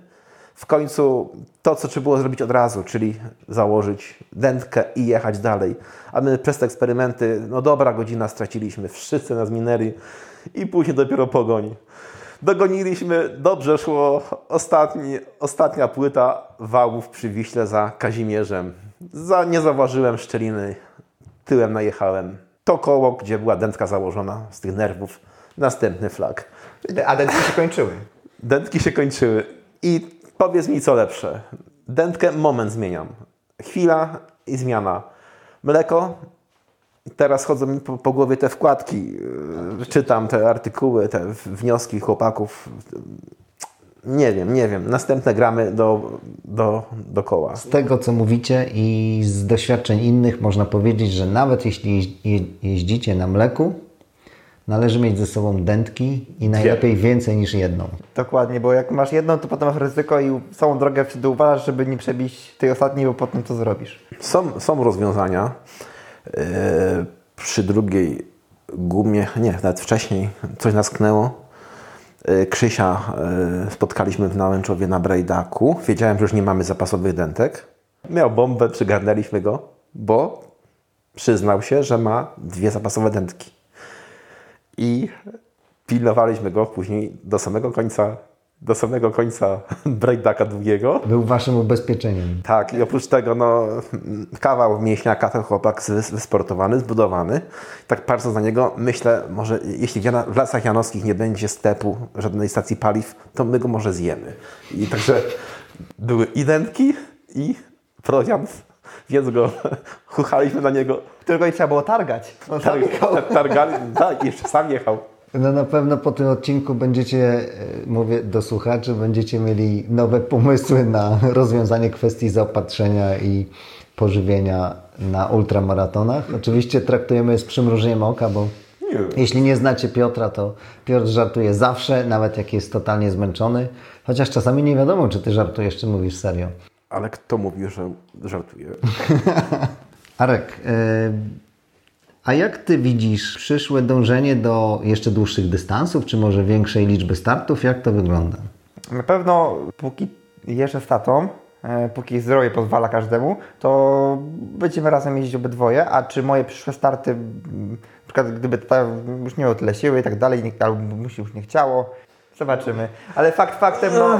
W końcu to, co trzeba było zrobić od razu, czyli założyć dętkę i jechać dalej. A my przez te eksperymenty, no dobra godzina straciliśmy, wszyscy nas minęli i później dopiero pogoni. Dogoniliśmy, dobrze szło, ostatni, ostatnia płyta wałów przy Wiśle za Kazimierzem. Za, nie zauważyłem szczeliny, tyłem najechałem. To koło, gdzie była dętka założona z tych nerwów, następny flak. A dętki się kończyły? Dętki się kończyły. I powiedz mi co lepsze. Dętkę moment zmieniam. Chwila i zmiana. Mleko. Teraz chodzą mi po, po głowie te wkładki, czytam te artykuły, te wnioski chłopaków. Nie wiem, nie wiem. Następne gramy do, do, do koła. Z tego, co mówicie i z doświadczeń innych można powiedzieć, że nawet jeśli jeździcie na mleku, należy mieć ze sobą dętki i najlepiej więcej niż jedną. Dokładnie, bo jak masz jedną, to potem masz ryzyko i całą drogę wtedy uważasz, żeby nie przebić tej ostatniej, bo potem to zrobisz. Są, są rozwiązania. Yy, przy drugiej gumie, nie, nawet wcześniej coś nasknęło. Krzysia spotkaliśmy w Nałęczowie na Brejdaku. Wiedziałem, że już nie mamy zapasowych dętek. Miał bombę, przygarnęliśmy go, bo przyznał się, że ma dwie zapasowe dętki. I pilnowaliśmy go później do samego końca, do samego końca Brejdaka długiego. Był waszym ubezpieczeniem. Tak, i oprócz tego no, kawał mięśniaka, ten chłopak wysportowany, zbudowany. Tak patrząc na niego, myślę, może jeśli w Lasach Janowskich nie będzie stepu, żadnej stacji paliw, to my go może zjemy. I także były i dętki, i prowiant. Więc go chuchaliśmy na niego. Którego nie trzeba było targać. No, Tar- targali, tak, jeszcze sam jechał. No na pewno po tym odcinku będziecie, mówię do słuchaczy, będziecie mieli nowe pomysły na rozwiązanie kwestii zaopatrzenia i pożywienia na ultramaratonach. Oczywiście traktujemy je z przymrużeniem oka, bo nie. Jeśli nie znacie Piotra, to Piotr żartuje zawsze, nawet jak jest totalnie zmęczony. Chociaż czasami nie wiadomo, czy ty żartujesz, czy mówisz serio. Ale kto mówi, że żartuje? Arek, y- a jak ty widzisz przyszłe dążenie do jeszcze dłuższych dystansów, czy może większej liczby startów? Jak to wygląda? Na pewno póki jeżdżę z tatą, póki zdrowie pozwala każdemu, to będziemy razem jeździć obydwoje, a czy moje przyszłe starty, na przykład gdyby tata już nie miał tyle siły i tak dalej, albo mu się już nie chciało, zobaczymy. Ale fakt faktem, no,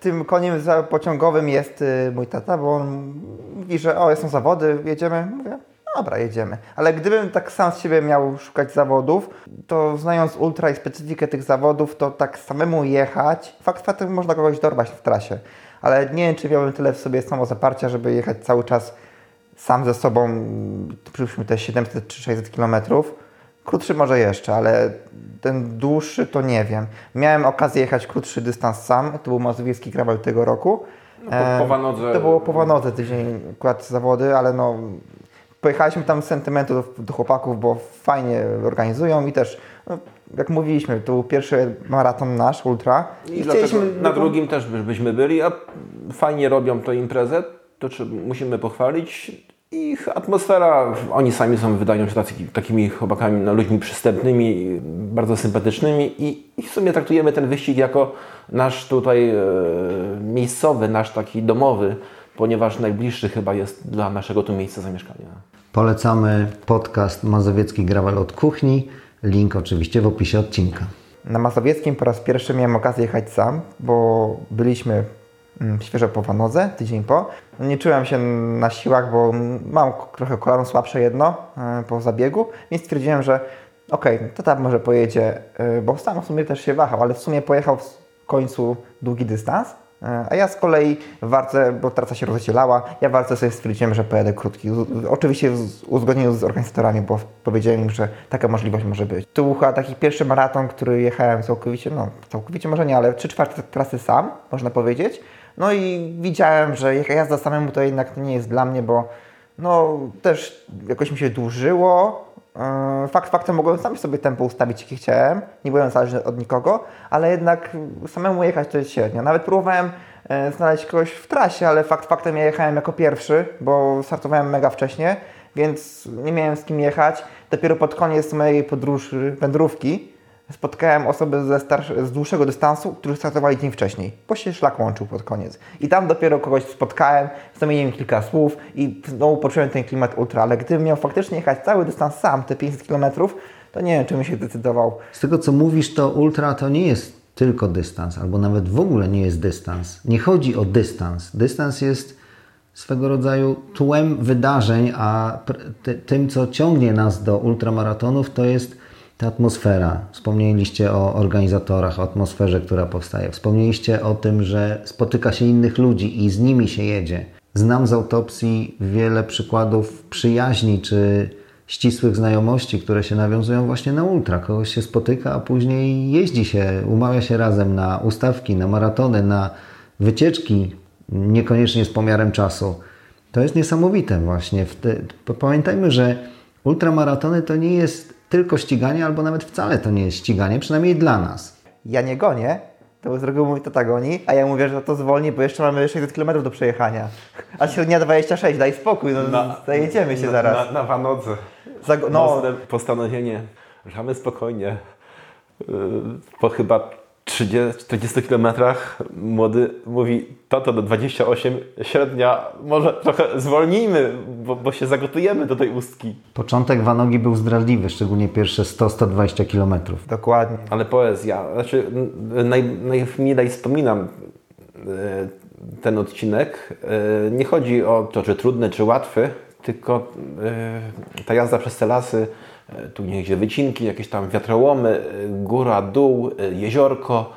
tym koniem pociągowym jest mój tata, bo on mówi, że o, są zawody, jedziemy, mówię. Dobra, jedziemy. Ale gdybym tak sam z siebie miał szukać zawodów, to znając ultra i specyfikę tych zawodów, to tak samemu jechać, fakt faktem można kogoś dorwać w trasie. Ale nie wiem, czy miałbym tyle w sobie samozaparcia, żeby jechać cały czas sam ze sobą, przypuśćmy te siedemset czy sześćset kilometrów. Krótszy może jeszcze, ale ten dłuższy to nie wiem. Miałem okazję jechać krótszy dystans sam, to był Mazowiecki Gravel tego roku. No, po, po Wanodze. To było po Wanodze tydzień akurat zawody, ale no... Pojechaliśmy tam z sentymentu do, do chłopaków, bo fajnie organizują i też, no, jak mówiliśmy, to był pierwszy maraton nasz, ultra. I, I chcieliśmy... Na drugim też byśmy byli, a fajnie robią tę imprezę, to czy musimy pochwalić. Ich atmosfera, oni sami są wydają się takimi chłopakami, no, ludźmi przystępnymi, bardzo sympatycznymi i, i w sumie traktujemy ten wyścig jako nasz tutaj e, miejscowy, nasz taki domowy, ponieważ najbliższy chyba jest dla naszego tu miejsca zamieszkania. Polecamy podcast Mazowiecki Gravel od kuchni. Link oczywiście w opisie odcinka. Na Mazowieckim po raz pierwszy miałem okazję jechać sam, bo byliśmy świeżo po Wanodze, tydzień po. Nie czułem się na siłach, bo mam trochę kolano słabsze jedno po zabiegu, więc stwierdziłem, że okej, okay, to tam może pojedzie, bo sam w sumie też się wahał, ale w sumie pojechał w końcu długi dystans. A ja z kolei w warce, bo trasa się rozcielała, ja w warce sobie stwierdziłem, że pojadę krótki. Oczywiście z uzgodnieniu z organizatorami, bo powiedziałem im, że taka możliwość może być. To był chyba taki pierwszy maraton, który jechałem całkowicie, no całkowicie może nie, ale trzy czwarte trasy sam, można powiedzieć. No i widziałem, że jazda samemu to jednak nie jest dla mnie, bo no też jakoś mi się dłużyło. Fakt faktem mogłem sam sobie tempo ustawić, jakie chciałem, nie byłem zależny od nikogo, ale jednak samemu jechać to jest średnio. Nawet próbowałem znaleźć kogoś w trasie, ale fakt faktem ja jechałem jako pierwszy, bo startowałem mega wcześnie, więc nie miałem z kim jechać. Dopiero pod koniec mojej podróży, wędrówki, spotkałem osoby ze starszy, z dłuższego dystansu, którzy startowali dzień wcześniej, bo się szlak łączył pod koniec. I tam dopiero kogoś spotkałem, zamieniłem kilka słów i znowu poczułem ten klimat ultra, ale gdybym miał faktycznie jechać cały dystans sam, te pięćset kilometrów, to nie wiem, czy bym się decydował. Z tego, co mówisz, to ultra to nie jest tylko dystans, albo nawet w ogóle nie jest dystans. Nie chodzi o dystans. Dystans jest swego rodzaju tłem wydarzeń, a ty, tym, co ciągnie nas do ultramaratonów, to jest ta atmosfera. Wspomnieliście o organizatorach, o atmosferze, która powstaje. Wspomnieliście o tym, że spotyka się innych ludzi i z nimi się jedzie. Znam z autopsji wiele przykładów przyjaźni czy ścisłych znajomości, które się nawiązują właśnie na ultra. Kogoś się spotyka, a później jeździ się, umawia się razem na ustawki, na maratony, na wycieczki, niekoniecznie z pomiarem czasu. To jest niesamowite właśnie. Pamiętajmy, że ultramaratony to nie jest tylko ściganie, albo nawet wcale to nie jest ściganie, przynajmniej dla nas. Ja nie gonię, to z reguły mówi tata goni, a ja mówię, że to zwolni, bo jeszcze mamy sześćset kilometrów do przejechania. A średnia dwadzieścia sześć, daj spokój, no na, zajedziemy się na, zaraz. Na, na Wanodze. Zag no. Postanowienie, że mamy spokojnie, po chyba trzydziestu czterdziestu kilometrach młody mówi, tato, do dwudziestu ośmiu średnia, może trochę zwolnijmy, bo, bo się zagotujemy do tej ustki. Początek Wanogi był zdradliwy, szczególnie pierwsze sto do stu dwudziestu kilometrów. Dokładnie. Ale poezja, znaczy naj, najmilej wspominam ten odcinek. Nie chodzi o to, czy trudny, czy łatwy, tylko ta jazda przez te lasy, tu gdzieś wycinki, jakieś tam wiatrołomy, góra, dół, jeziorko,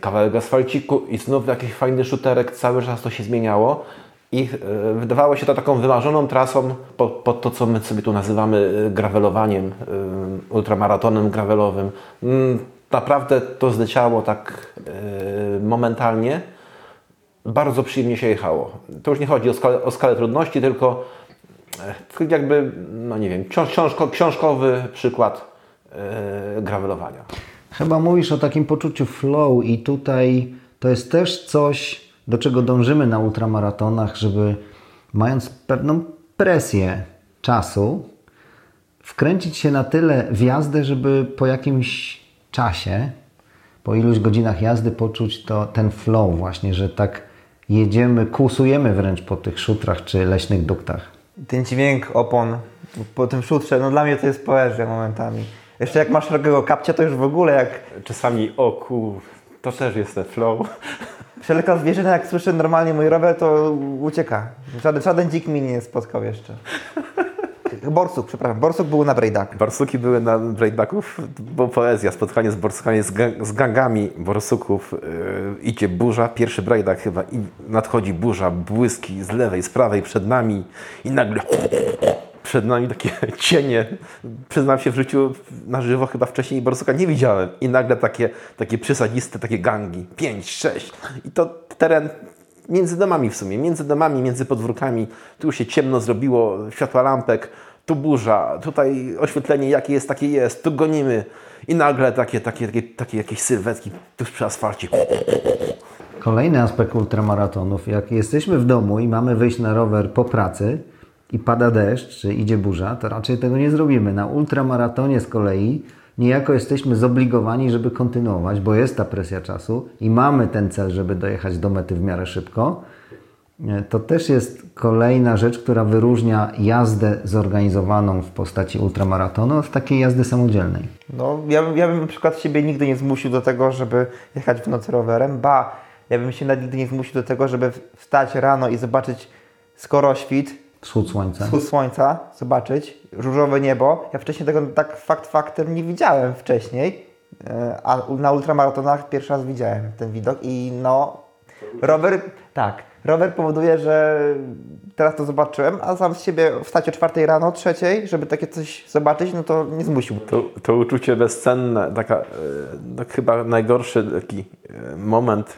kawałek asfalciku i znów jakiś fajny szuterek, cały czas to się zmieniało i wydawało się to taką wymarzoną trasą pod, pod to, co my sobie tu nazywamy gravelowaniem, ultramaratonem gravelowym. Naprawdę to zleciało tak momentalnie. Bardzo przyjemnie się jechało. To już nie chodzi o skalę, o skalę trudności, tylko jakby, no nie wiem, książko, książkowy przykład yy, gravelowania. Chyba mówisz o takim poczuciu flow i tutaj to jest też coś, do czego dążymy na ultramaratonach, żeby mając pewną presję czasu, wkręcić się na tyle w jazdę, żeby po jakimś czasie, po iluś godzinach jazdy poczuć to, ten flow właśnie, że tak jedziemy, kłusujemy wręcz po tych szutrach czy leśnych duktach. Ten dźwięk opon po tym szutrze, no dla mnie to jest poezja momentami. Jeszcze jak masz szerokiego kapcia, to już w ogóle jak... Czasami, o kur... to też jest ten flow. Wszelka zwierzyna, jak słyszę normalnie mój rower, to ucieka. Żaden, żaden dzik mi nie spotkał jeszcze. Borsuk, przepraszam, borsuk był na Brejdaku. Borsuki były na Brejdaków, bo poezja, spotkanie z borsukami, z, gang, z gangami borsuków. Yy, idzie burza, pierwszy Brejdak chyba, i nadchodzi burza, błyski z lewej, z prawej, przed nami i nagle przed nami takie cienie. Przyznam się, w życiu na żywo chyba wcześniej borsuka nie widziałem i nagle takie, takie przysadziste, takie gangi, pięć, sześć i to teren... Między domami w sumie, między domami, między podwórkami, tu się ciemno zrobiło, światła lampek, tu burza, tutaj oświetlenie jakie jest, takie jest, tu gonimy i nagle takie, takie, takie, takie jakieś sylwetki tuż przy asfalcie. Kolejny aspekt ultramaratonów, jak jesteśmy w domu i mamy wyjść na rower po pracy i pada deszcz, czy idzie burza, to raczej tego nie zrobimy. Na ultramaratonie z kolei niejako jesteśmy zobligowani, żeby kontynuować, bo jest ta presja czasu i mamy ten cel, żeby dojechać do mety w miarę szybko. To też jest kolejna rzecz, która wyróżnia jazdę zorganizowaną w postaci ultramaratonu od takiej jazdy samodzielnej. No, ja, ja bym na przykład siebie nigdy nie zmusił do tego, żeby jechać w nocy rowerem. Ba, ja bym się nigdy nie zmusił do tego, żeby wstać rano i zobaczyć skoro świt, Wschód słońca. Wschód słońca, zobaczyć, różowe niebo. Ja wcześniej tego tak fakt faktem nie widziałem wcześniej, a na ultramaratonach pierwszy raz widziałem ten widok i no, rower, tak, rower powoduje, że teraz to zobaczyłem, a sam z siebie wstać o czwartej rano, trzeciej, żeby takie coś zobaczyć, no to nie zmusił. To, to uczucie bezcenne, taka, tak chyba najgorszy taki moment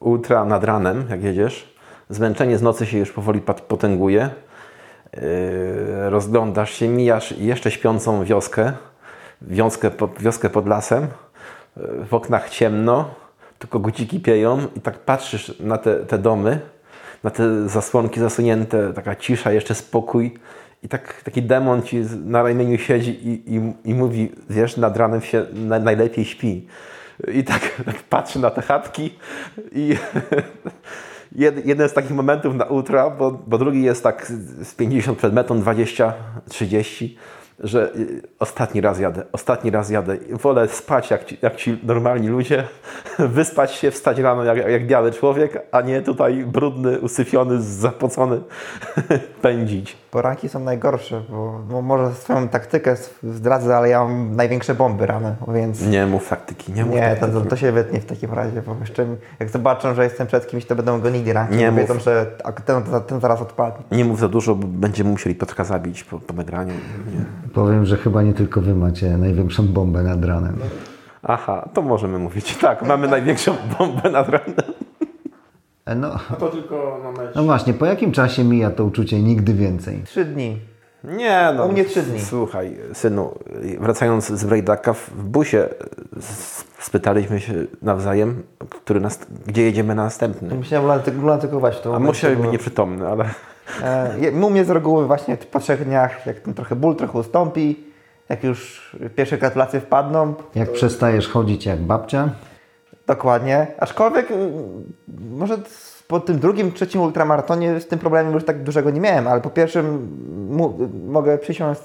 ultra nad ranem, jak jedziesz. Zmęczenie z nocy się już powoli potęguje, yy, rozglądasz się, mijasz jeszcze śpiącą wioskę, wioskę, po, wioskę pod lasem, yy, w oknach ciemno, tylko guciki pieją i tak patrzysz na te, te domy, na te zasłonki zasunięte, taka cisza, jeszcze spokój i tak, taki demon ci na ramieniu siedzi i, i, i mówi, wiesz, nad ranem się na, najlepiej śpi i tak, tak patrzy na te chatki i... Jed, jeden z takich momentów na ultra, bo, bo drugi jest tak z pięćdziesiąt przed metą, dwadzieścia, trzydzieści że ostatni raz jadę, ostatni raz jadę. Wolę spać jak ci, jak ci normalni ludzie, wyspać się, wstać rano jak, jak biały człowiek, a nie tutaj brudny, usyfiony, zapocony pędzić. Poranki są najgorsze, bo, bo może swoją taktykę zdradzę, ale ja mam największe bomby rano, więc... Nie mów taktyki, nie mów Nie, taktyki. To, to się wytnie w takim razie, bo jeszcze jak zobaczą, że jestem przed kimś, to będą gonili ranki, nie powiedzą, że ten, ten zaraz odpadnie. Nie mów za dużo, bo będziemy musieli Piotrka zabić po, po nagraniu. Nie. Powiem, że chyba nie tylko wy macie największą bombę nad ranem. Aha, to możemy mówić. Tak, mamy największą bombę nad ranem. No. A to tylko na mecz. No właśnie, po jakim czasie mija to uczucie nigdy więcej? Trzy dni. Nie, no. U mnie trzy dni. Słuchaj, synu, wracając z Brejdaka w busie spytaliśmy się nawzajem, który nas, gdzie jedziemy na następny. Musiałem lunatykować to. A musiałem być nieprzytomny, ale... U mnie z reguły właśnie po trzech dniach, jak ten trochę ból trochę ustąpi, jak już pierwsze gratulacje wpadną. Jak to... przestajesz chodzić jak babcia. Dokładnie. Aczkolwiek może po tym drugim, trzecim ultramaratonie z tym problemem już tak dużego nie miałem, ale po pierwszym mu, mogę przysiąść,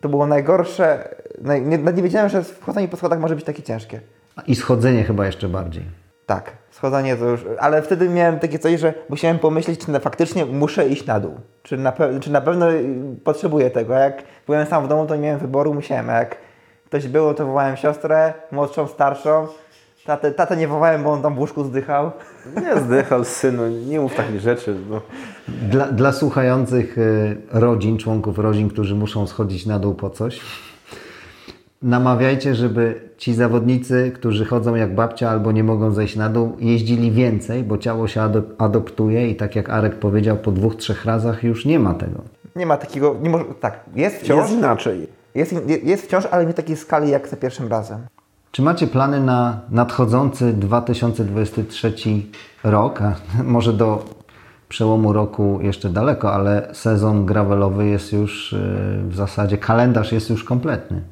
to było najgorsze. Naj, nie, nie wiedziałem, że wchodzenie po schodach może być takie ciężkie. I schodzenie chyba jeszcze bardziej. Tak, schodzenie to już, ale wtedy miałem takie coś, że musiałem pomyśleć, czy na, faktycznie muszę iść na dół, czy na, pe, czy na pewno potrzebuję tego. Jak byłem sam w domu, to nie miałem wyboru, musiałem. Jak ktoś było, to wołałem siostrę, młodszą, starszą. Tatę, tatę nie wołałem, bo on tam w łóżku zdychał. Nie zdychał, synu, nie mów takich rzeczy. Bo... Dla, dla słuchających rodzin, członków rodzin, którzy muszą schodzić na dół po coś, namawiajcie, żeby ci zawodnicy, którzy chodzą jak babcia albo nie mogą zejść na dół, jeździli więcej, bo ciało się adop- adoptuje i tak jak Arek powiedział, po dwóch, trzech razach już nie ma tego. Nie ma takiego... Nie może, tak, jest wciąż. Jest inaczej. Jest, jest wciąż, ale nie w takiej skali jak za pierwszym razem. Czy macie plany na nadchodzący dwa tysiące dwudziesty trzeci rok? A może do przełomu roku jeszcze daleko, ale sezon gravelowy jest już w zasadzie, kalendarz jest już kompletny.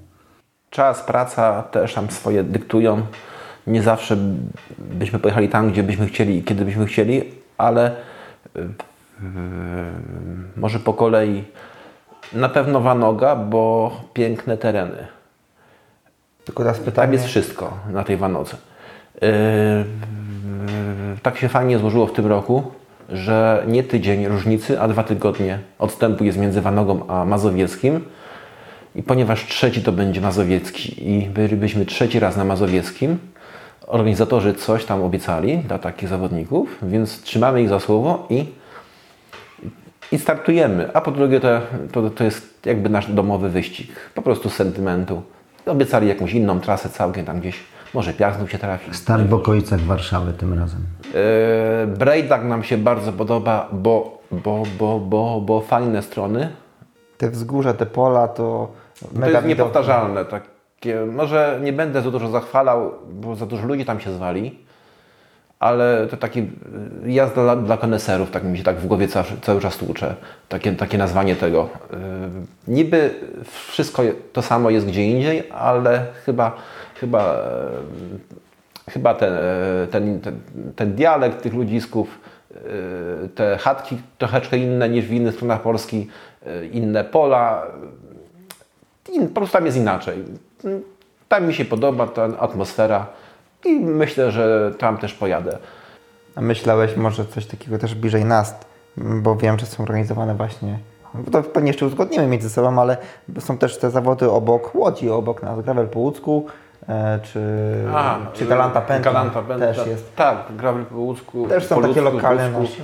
Czas, praca też tam swoje dyktują. Nie zawsze byśmy pojechali tam, gdzie byśmy chcieli i kiedy byśmy chcieli, ale yy, może po kolei. Na pewno Wanoga, bo piękne tereny. Tylko teraz pytanie. Tam jest wszystko na tej Wanodze. Yy, tak się fajnie złożyło w tym roku, że nie tydzień różnicy, a dwa tygodnie odstępu jest między Wanogą a Mazowieckim. I ponieważ trzeci to będzie Mazowiecki i bylibyśmy trzeci raz na Mazowieckim, organizatorzy coś tam obiecali dla takich zawodników, więc trzymamy ich za słowo i, i startujemy. A po drugie to, to, to jest jakby nasz domowy wyścig, po prostu z sentymentu. Obiecali jakąś inną trasę całkiem tam gdzieś, może Piasnów się trafi. Start w okolicach Warszawy tym razem. Yy, Brejdak nam się bardzo podoba, bo, bo, bo, bo, bo fajne strony. Te wzgórza, te pola to... To jest niepowtarzalne. Takie, może nie będę za dużo zachwalał, bo za dużo ludzi tam się zwali, ale to taki jazda dla, dla koneserów, tak mi się tak w głowie cały, cały czas tłucze. Takie, takie nazwanie tego. Yy, niby wszystko to samo jest gdzie indziej, ale chyba, chyba, yy, chyba ten, yy, ten, ten, ten dialekt tych ludzisków, yy, te chatki troszeczkę inne niż w innych stronach Polski, yy, inne pola, in, po prostu tam jest inaczej. Tam mi się podoba ta atmosfera. I myślę, że tam też pojadę. A myślałeś może coś takiego też bliżej nas, bo wiem, że są organizowane właśnie, to pewnie jeszcze uzgodnimy między sobą, ale są też te zawody obok Łodzi, obok nas, Gravel po łódzku, e, czy, A, czy Galanta Pendant, Galanta Pendant też jest. Tak, Gravel po łódzku. Też są takie lokale nasze.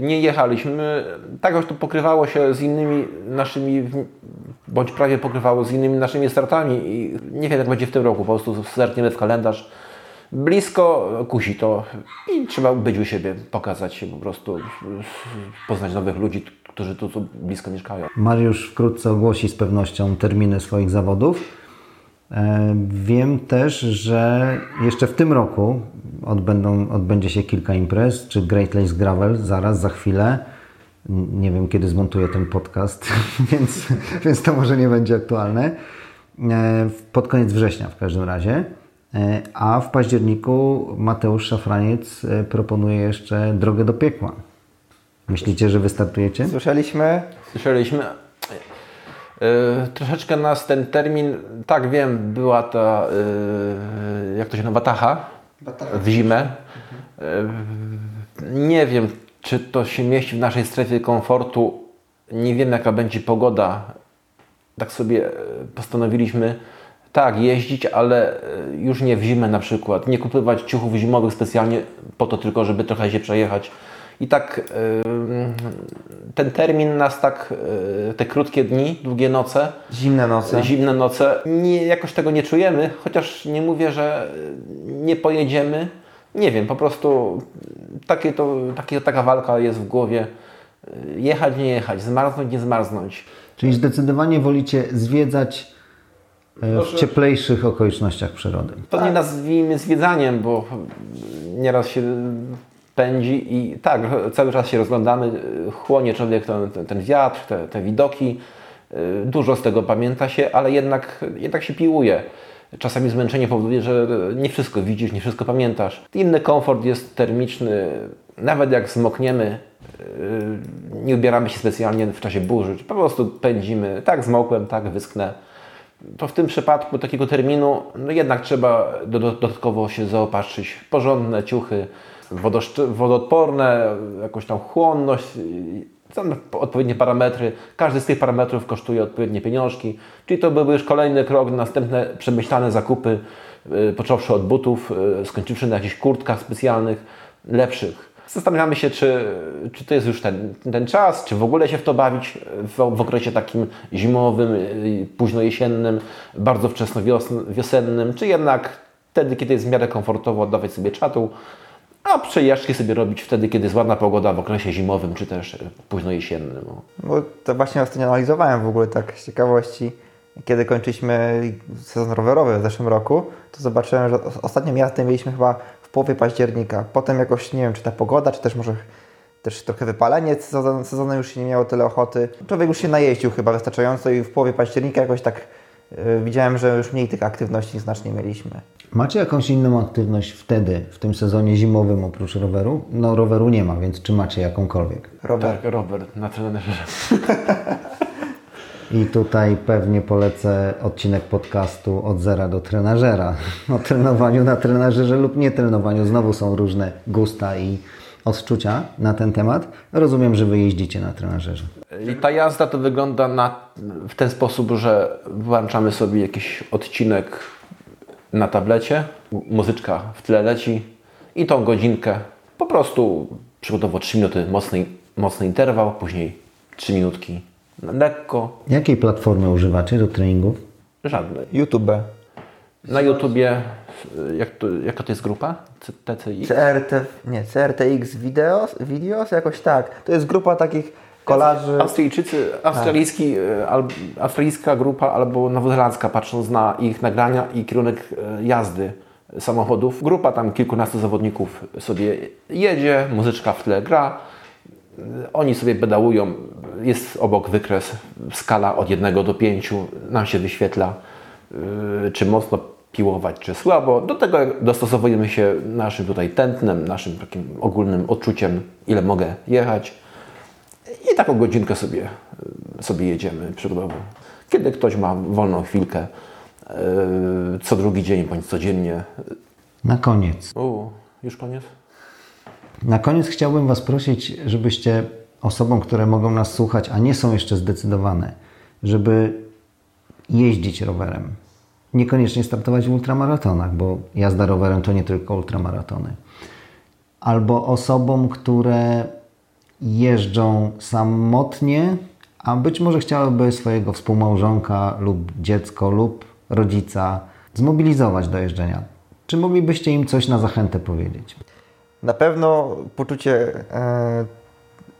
Nie jechaliśmy, tak już to pokrywało się z innymi naszymi, bądź prawie pokrywało z innymi naszymi startami i nie wiem jak będzie w tym roku, po prostu zerkniemy w kalendarz. Blisko kusi to i trzeba być u siebie, pokazać się po prostu, poznać nowych ludzi, którzy tu, tu blisko mieszkają. Mariusz wkrótce ogłosi z pewnością terminy swoich zawodów. E, wiem też, że jeszcze w tym roku odbędą, odbędzie się kilka imprez, czy Great Lakes Gravel zaraz, za chwilę. Nie wiem, kiedy zmontuję ten podcast, więc, więc to może nie będzie aktualne. E, pod koniec września w każdym razie. A w październiku Mateusz Szafraniec proponuje jeszcze drogę do piekła. Myślicie, że wystartujecie? Słyszeliśmy. Słyszeliśmy. Yy, troszeczkę nas ten termin, tak wiem, była ta, yy, jak to się nazywa, bataha, bataha. w zimę. Mhm. Yy, nie wiem, czy to się mieści w naszej strefie komfortu. Nie wiem, jaka będzie pogoda. Tak sobie postanowiliśmy, tak, jeździć, ale już nie w zimę na przykład. Nie kupywać ciuchów zimowych specjalnie po to tylko, żeby trochę się przejechać. I tak ten termin nas tak, te krótkie dni, długie noce, zimne noce, zimne noce nie, jakoś tego nie czujemy, chociaż nie mówię, że nie pojedziemy. Nie wiem, po prostu takie to, takie, taka walka jest w głowie. Jechać, nie jechać, zmarznąć, nie zmarznąć. Czyli zdecydowanie wolicie zwiedzać w cieplejszych okolicznościach przyrody. To nie nazwijmy zwiedzaniem, bo nieraz się pędzi i tak, cały czas się rozglądamy, chłonie człowiek ten, ten, ten wiatr, te, te widoki, dużo z tego pamięta się, ale jednak, jednak się piłuje. Czasami zmęczenie powoduje, że nie wszystko widzisz, nie wszystko pamiętasz. Inny komfort jest termiczny, nawet jak zmokniemy, nie ubieramy się specjalnie w czasie burzy, po prostu pędzimy, tak zmokłem, tak wyschnę. To w tym przypadku takiego terminu no jednak trzeba dodatkowo się zaopatrzyć w porządne ciuchy, wodoodporne, jakąś tam chłonność, odpowiednie parametry. Każdy z tych parametrów kosztuje odpowiednie pieniążki, czyli to byłby już kolejny krok, następne przemyślane zakupy, począwszy od butów, skończywszy na jakichś kurtkach specjalnych, lepszych. Zastanawiamy się, czy, czy to jest już ten, ten czas, czy w ogóle się w to bawić w, w okresie takim zimowym, późnojesiennym, bardzo wczesnowiosennym, czy jednak wtedy, kiedy jest w miarę komfortowo oddawać sobie czatu, a przejażdżki sobie robić wtedy, kiedy jest ładna pogoda w okresie zimowym, czy też późnojesiennym. Bo to właśnie ostatnio analizowałem w ogóle tak z ciekawości, kiedy kończyliśmy sezon rowerowy w zeszłym roku, to zobaczyłem, że ostatnią jazdę mieliśmy chyba w połowie października. Potem jakoś, nie wiem, czy ta pogoda, czy też może też trochę wypalenie sezonu, sezonu już się nie miało tyle ochoty. Człowiek już się najeździł chyba wystarczająco i w połowie października jakoś tak yy, widziałem, że już mniej tych aktywności znacznie mieliśmy. Macie jakąś inną aktywność wtedy, w tym sezonie zimowym oprócz roweru? No roweru nie ma, więc czy macie jakąkolwiek? Rower. Tak, rower na trenerze. I tutaj pewnie polecę odcinek podcastu Od zera do trenażera. O trenowaniu na trenażerze lub nie trenowaniu. Znowu są różne gusta i odczucia na ten temat. Rozumiem, że wy jeździcie na trenażerze. I ta jazda to wygląda na, w ten sposób, że włączamy sobie jakiś odcinek na tablecie. Muzyczka w tle leci i tą godzinkę po prostu przykładowo trzy minuty mocny, mocny interwał, później trzy minutki. Lekko. Jakiej platformy używacie do treningów? Żadnej. YouTube. Na YouTubie, jak to, jaka to jest grupa? C T X? C R T, nie, C R T X Videos, videos jakoś tak. To jest grupa takich kolarzy. Australijczycy, australijski, al, australijska grupa albo nowozelandzka, patrząc na ich nagrania i kierunek jazdy samochodów. Grupa tam kilkunastu zawodników sobie jedzie, muzyczka w tle gra. Oni sobie pedałują, jest obok wykres, skala od jednego do pięciu, nam się wyświetla, yy, czy mocno piłować, czy słabo. Do tego dostosowujemy się naszym tutaj tętnem, naszym takim ogólnym odczuciem, ile mogę jechać. I taką godzinkę sobie, sobie jedziemy przykładowo. Kiedy ktoś ma wolną chwilkę, yy, co drugi dzień bądź codziennie. Na koniec. U, już koniec? Na koniec chciałbym Was prosić, żebyście osobom, które mogą nas słuchać, a nie są jeszcze zdecydowane, żeby jeździć rowerem. Niekoniecznie startować w ultramaratonach, bo jazda rowerem to nie tylko ultramaratony. Albo osobom, które jeżdżą samotnie, a być może chciałyby swojego współmałżonka lub dziecko lub rodzica zmobilizować do jeżdżenia. Czy moglibyście im coś na zachętę powiedzieć? Na pewno poczucie e,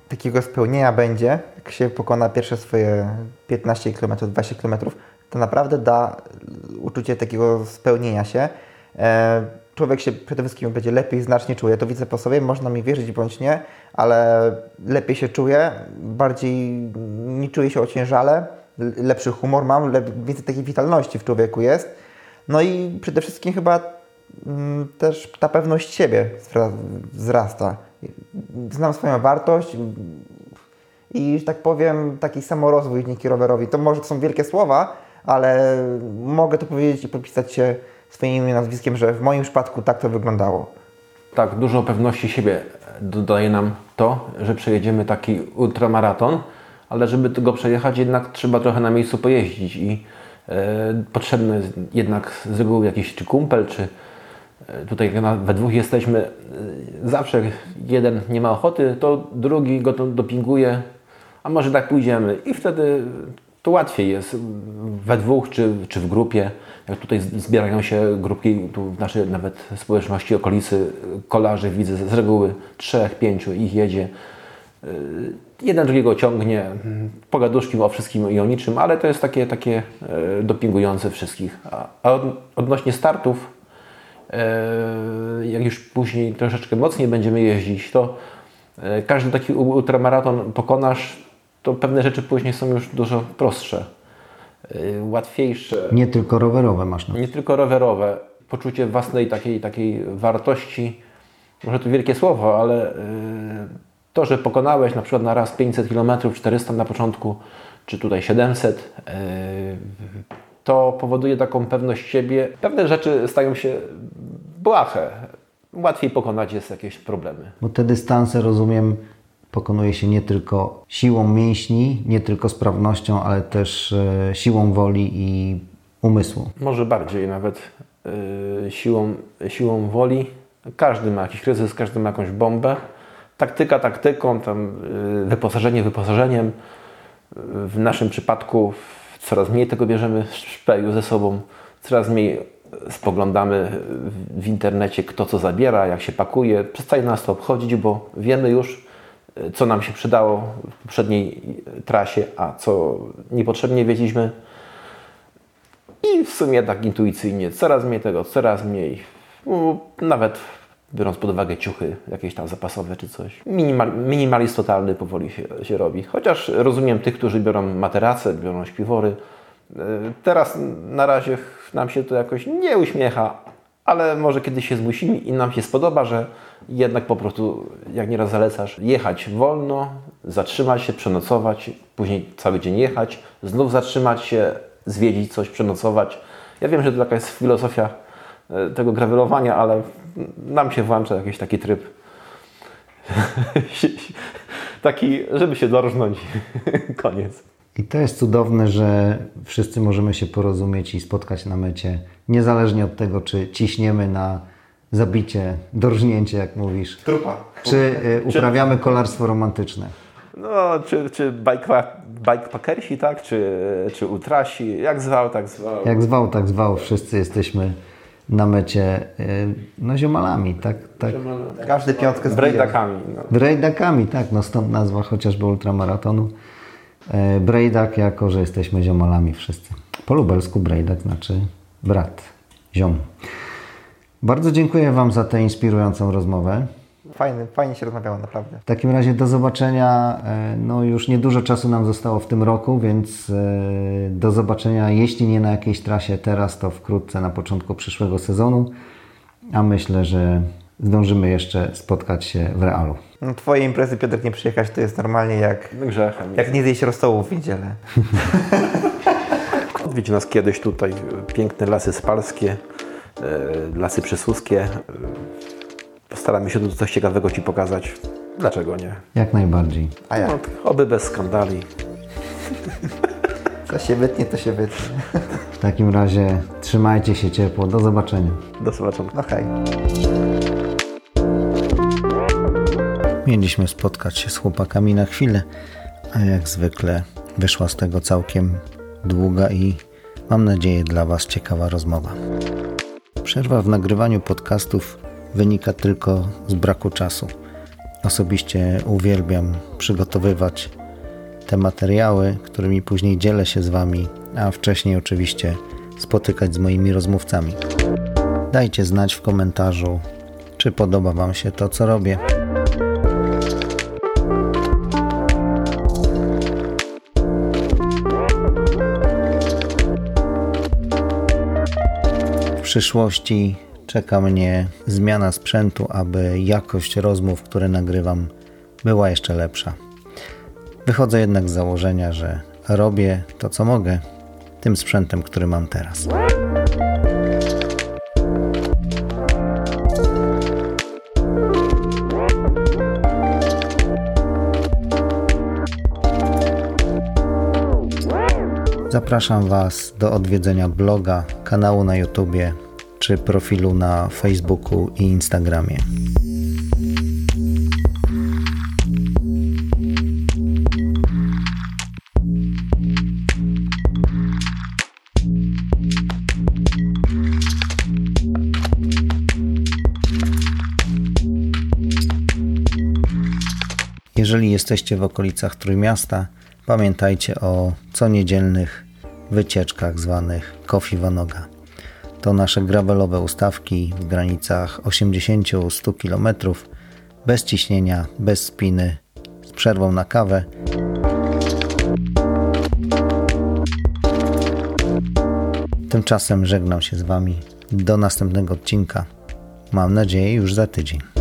takiego spełnienia będzie, jak się pokona pierwsze swoje piętnaście kilometrów, dwadzieścia kilometrów, to naprawdę da uczucie takiego spełnienia się. E, człowiek się przede wszystkim będzie lepiej znacznie czuje. To widzę po sobie, można mi wierzyć bądź nie, ale lepiej się czuję, bardziej nie czuję się ociężale, lepszy humor mam, lep, więcej takiej witalności w człowieku jest. No i przede wszystkim chyba też ta pewność siebie wzrasta. Znam swoją wartość i, że tak powiem, taki samorozwój dzięki rowerowi. To może to są wielkie słowa, ale mogę to powiedzieć i podpisać się swoim imieniem, nazwiskiem, że w moim przypadku tak to wyglądało. Tak, dużo pewności siebie dodaje nam to, że przejedziemy taki ultramaraton, ale żeby go przejechać, jednak trzeba trochę na miejscu pojeździć i yy, potrzebny jest jednak z reguły jakiś czy kumpel, czy yy, tutaj we dwóch jesteśmy, yy, zawsze jeden nie ma ochoty, to drugi go to dopinguje, a może tak pójdziemy i wtedy to łatwiej jest we dwóch czy, czy w grupie. Jak tutaj zbierają się grupki, tu w naszej nawet społeczności okolicy kolarzy widzę z reguły trzech, pięciu, ich jedzie. Jeden drugiego ciągnie, pogaduszki o wszystkim i o niczym, ale to jest takie, takie dopingujące wszystkich. A odnośnie startów, jak już później troszeczkę mocniej będziemy jeździć, to każdy taki ultramaraton pokonasz, to pewne rzeczy później są już dużo prostsze, łatwiejsze. Nie tylko rowerowe masz na to. Nie tylko rowerowe. Poczucie własnej takiej, takiej wartości, może to wielkie słowo, ale to, że pokonałeś na przykład na raz pięćset kilometrów, czterysta na początku, czy tutaj siedemset, to powoduje taką pewność siebie. Pewne rzeczy stają się błahe. Łatwiej pokonać jest jakieś problemy. Bo te dystanse, rozumiem, pokonuje się nie tylko siłą mięśni, nie tylko sprawnością, ale też siłą woli i umysłu. Może bardziej nawet yy, siłą, siłą woli. Każdy ma jakiś kryzys, każdy ma jakąś bombę. Taktyka taktyką, tam, yy, wyposażenie wyposażeniem. Yy, w naszym przypadku coraz mniej tego bierzemy w szpeju ze sobą. Coraz mniej spoglądamy w internecie, kto co zabiera, jak się pakuje. Przestaje nas to obchodzić, bo wiemy już, co nam się przydało w poprzedniej trasie, a co niepotrzebnie wiedzieliśmy. I w sumie tak intuicyjnie coraz mniej tego, coraz mniej. Nawet biorąc pod uwagę ciuchy jakieś tam zapasowe czy coś. Minimal, minimalizm totalny powoli się, się robi. Chociaż rozumiem tych, którzy biorą materace, biorą śpiwory. Teraz na razie nam się to jakoś nie uśmiecha, ale może kiedyś się zmusimy i nam się spodoba, że jednak po prostu, jak nieraz zalecasz, jechać wolno, zatrzymać się, przenocować, później cały dzień jechać, znów zatrzymać się, zwiedzić coś, przenocować. Ja wiem, że to taka jest filozofia tego gravelowania, ale nam się włącza jakiś taki tryb, taki, żeby się dorżnąć. Koniec. I to jest cudowne, że wszyscy możemy się porozumieć i spotkać na mecie, niezależnie od tego, czy ciśniemy na zabicie, dorżnięcie, jak mówisz. Trupa. Czy uprawiamy czy... kolarstwo romantyczne. No, czy, czy bikepackersi, tak? Czy, czy ultrasi. Jak zwał, tak zwał. Jak zwał, tak zwał. Wszyscy jesteśmy na mecie no ziomalami, tak? tak. Każdy piątkę z brejdakami. No. Brejdakami, tak. No stąd nazwa chociażby ultramaratonu. Brejdak, jako że jesteśmy ziomalami wszyscy. Po lubelsku brejdak znaczy brat, ziom. Bardzo dziękuję Wam za tę inspirującą rozmowę. Fajnie, fajnie się rozmawiało, naprawdę. W takim razie do zobaczenia. No już niedużo czasu nam zostało w tym roku, więc do zobaczenia, jeśli nie na jakiejś trasie teraz, to wkrótce na początku przyszłego sezonu. A myślę, że zdążymy jeszcze spotkać się w realu. No, twoje imprezy, Piotr, nie przyjechać, to jest normalnie jak grzechem. Jak nie zjeść rostołu w niedzielę. Odwiedź nas kiedyś tutaj piękne lasy spalskie, lasy przysuskie. Postaramy się tu coś ciekawego Ci pokazać. Dlaczego nie? Jak najbardziej. A jak? No, oby bez skandali. Co się wytnie, to się wytnie. W takim razie trzymajcie się ciepło. Do zobaczenia. Do zobaczenia. No hej. Mieliśmy spotkać się z chłopakami na chwilę, a jak zwykle wyszła z tego całkiem długa i mam nadzieję dla Was ciekawa rozmowa. Przerwa w nagrywaniu podcastów wynika tylko z braku czasu. Osobiście uwielbiam przygotowywać te materiały, którymi później dzielę się z Wami, a wcześniej oczywiście spotykać z moimi rozmówcami. Dajcie znać w komentarzu, czy podoba Wam się to, co robię. W przyszłości czeka mnie zmiana sprzętu, aby jakość rozmów, które nagrywam, była jeszcze lepsza. Wychodzę jednak z założenia, że robię to, co mogę, tym sprzętem, który mam teraz. Zapraszam Was do odwiedzenia bloga, kanału na YouTubie czy profilu na Facebooku i Instagramie. Jeżeli jesteście w okolicach Trójmiasta, pamiętajcie o coniedzielnych wycieczkach zwanych Coffee Wanoga. To nasze gravelowe ustawki w granicach osiemdziesiąt do stu kilometrów, bez ciśnienia, bez spiny, z przerwą na kawę. Tymczasem żegnam się z Wami do następnego odcinka. Mam nadzieję już za tydzień.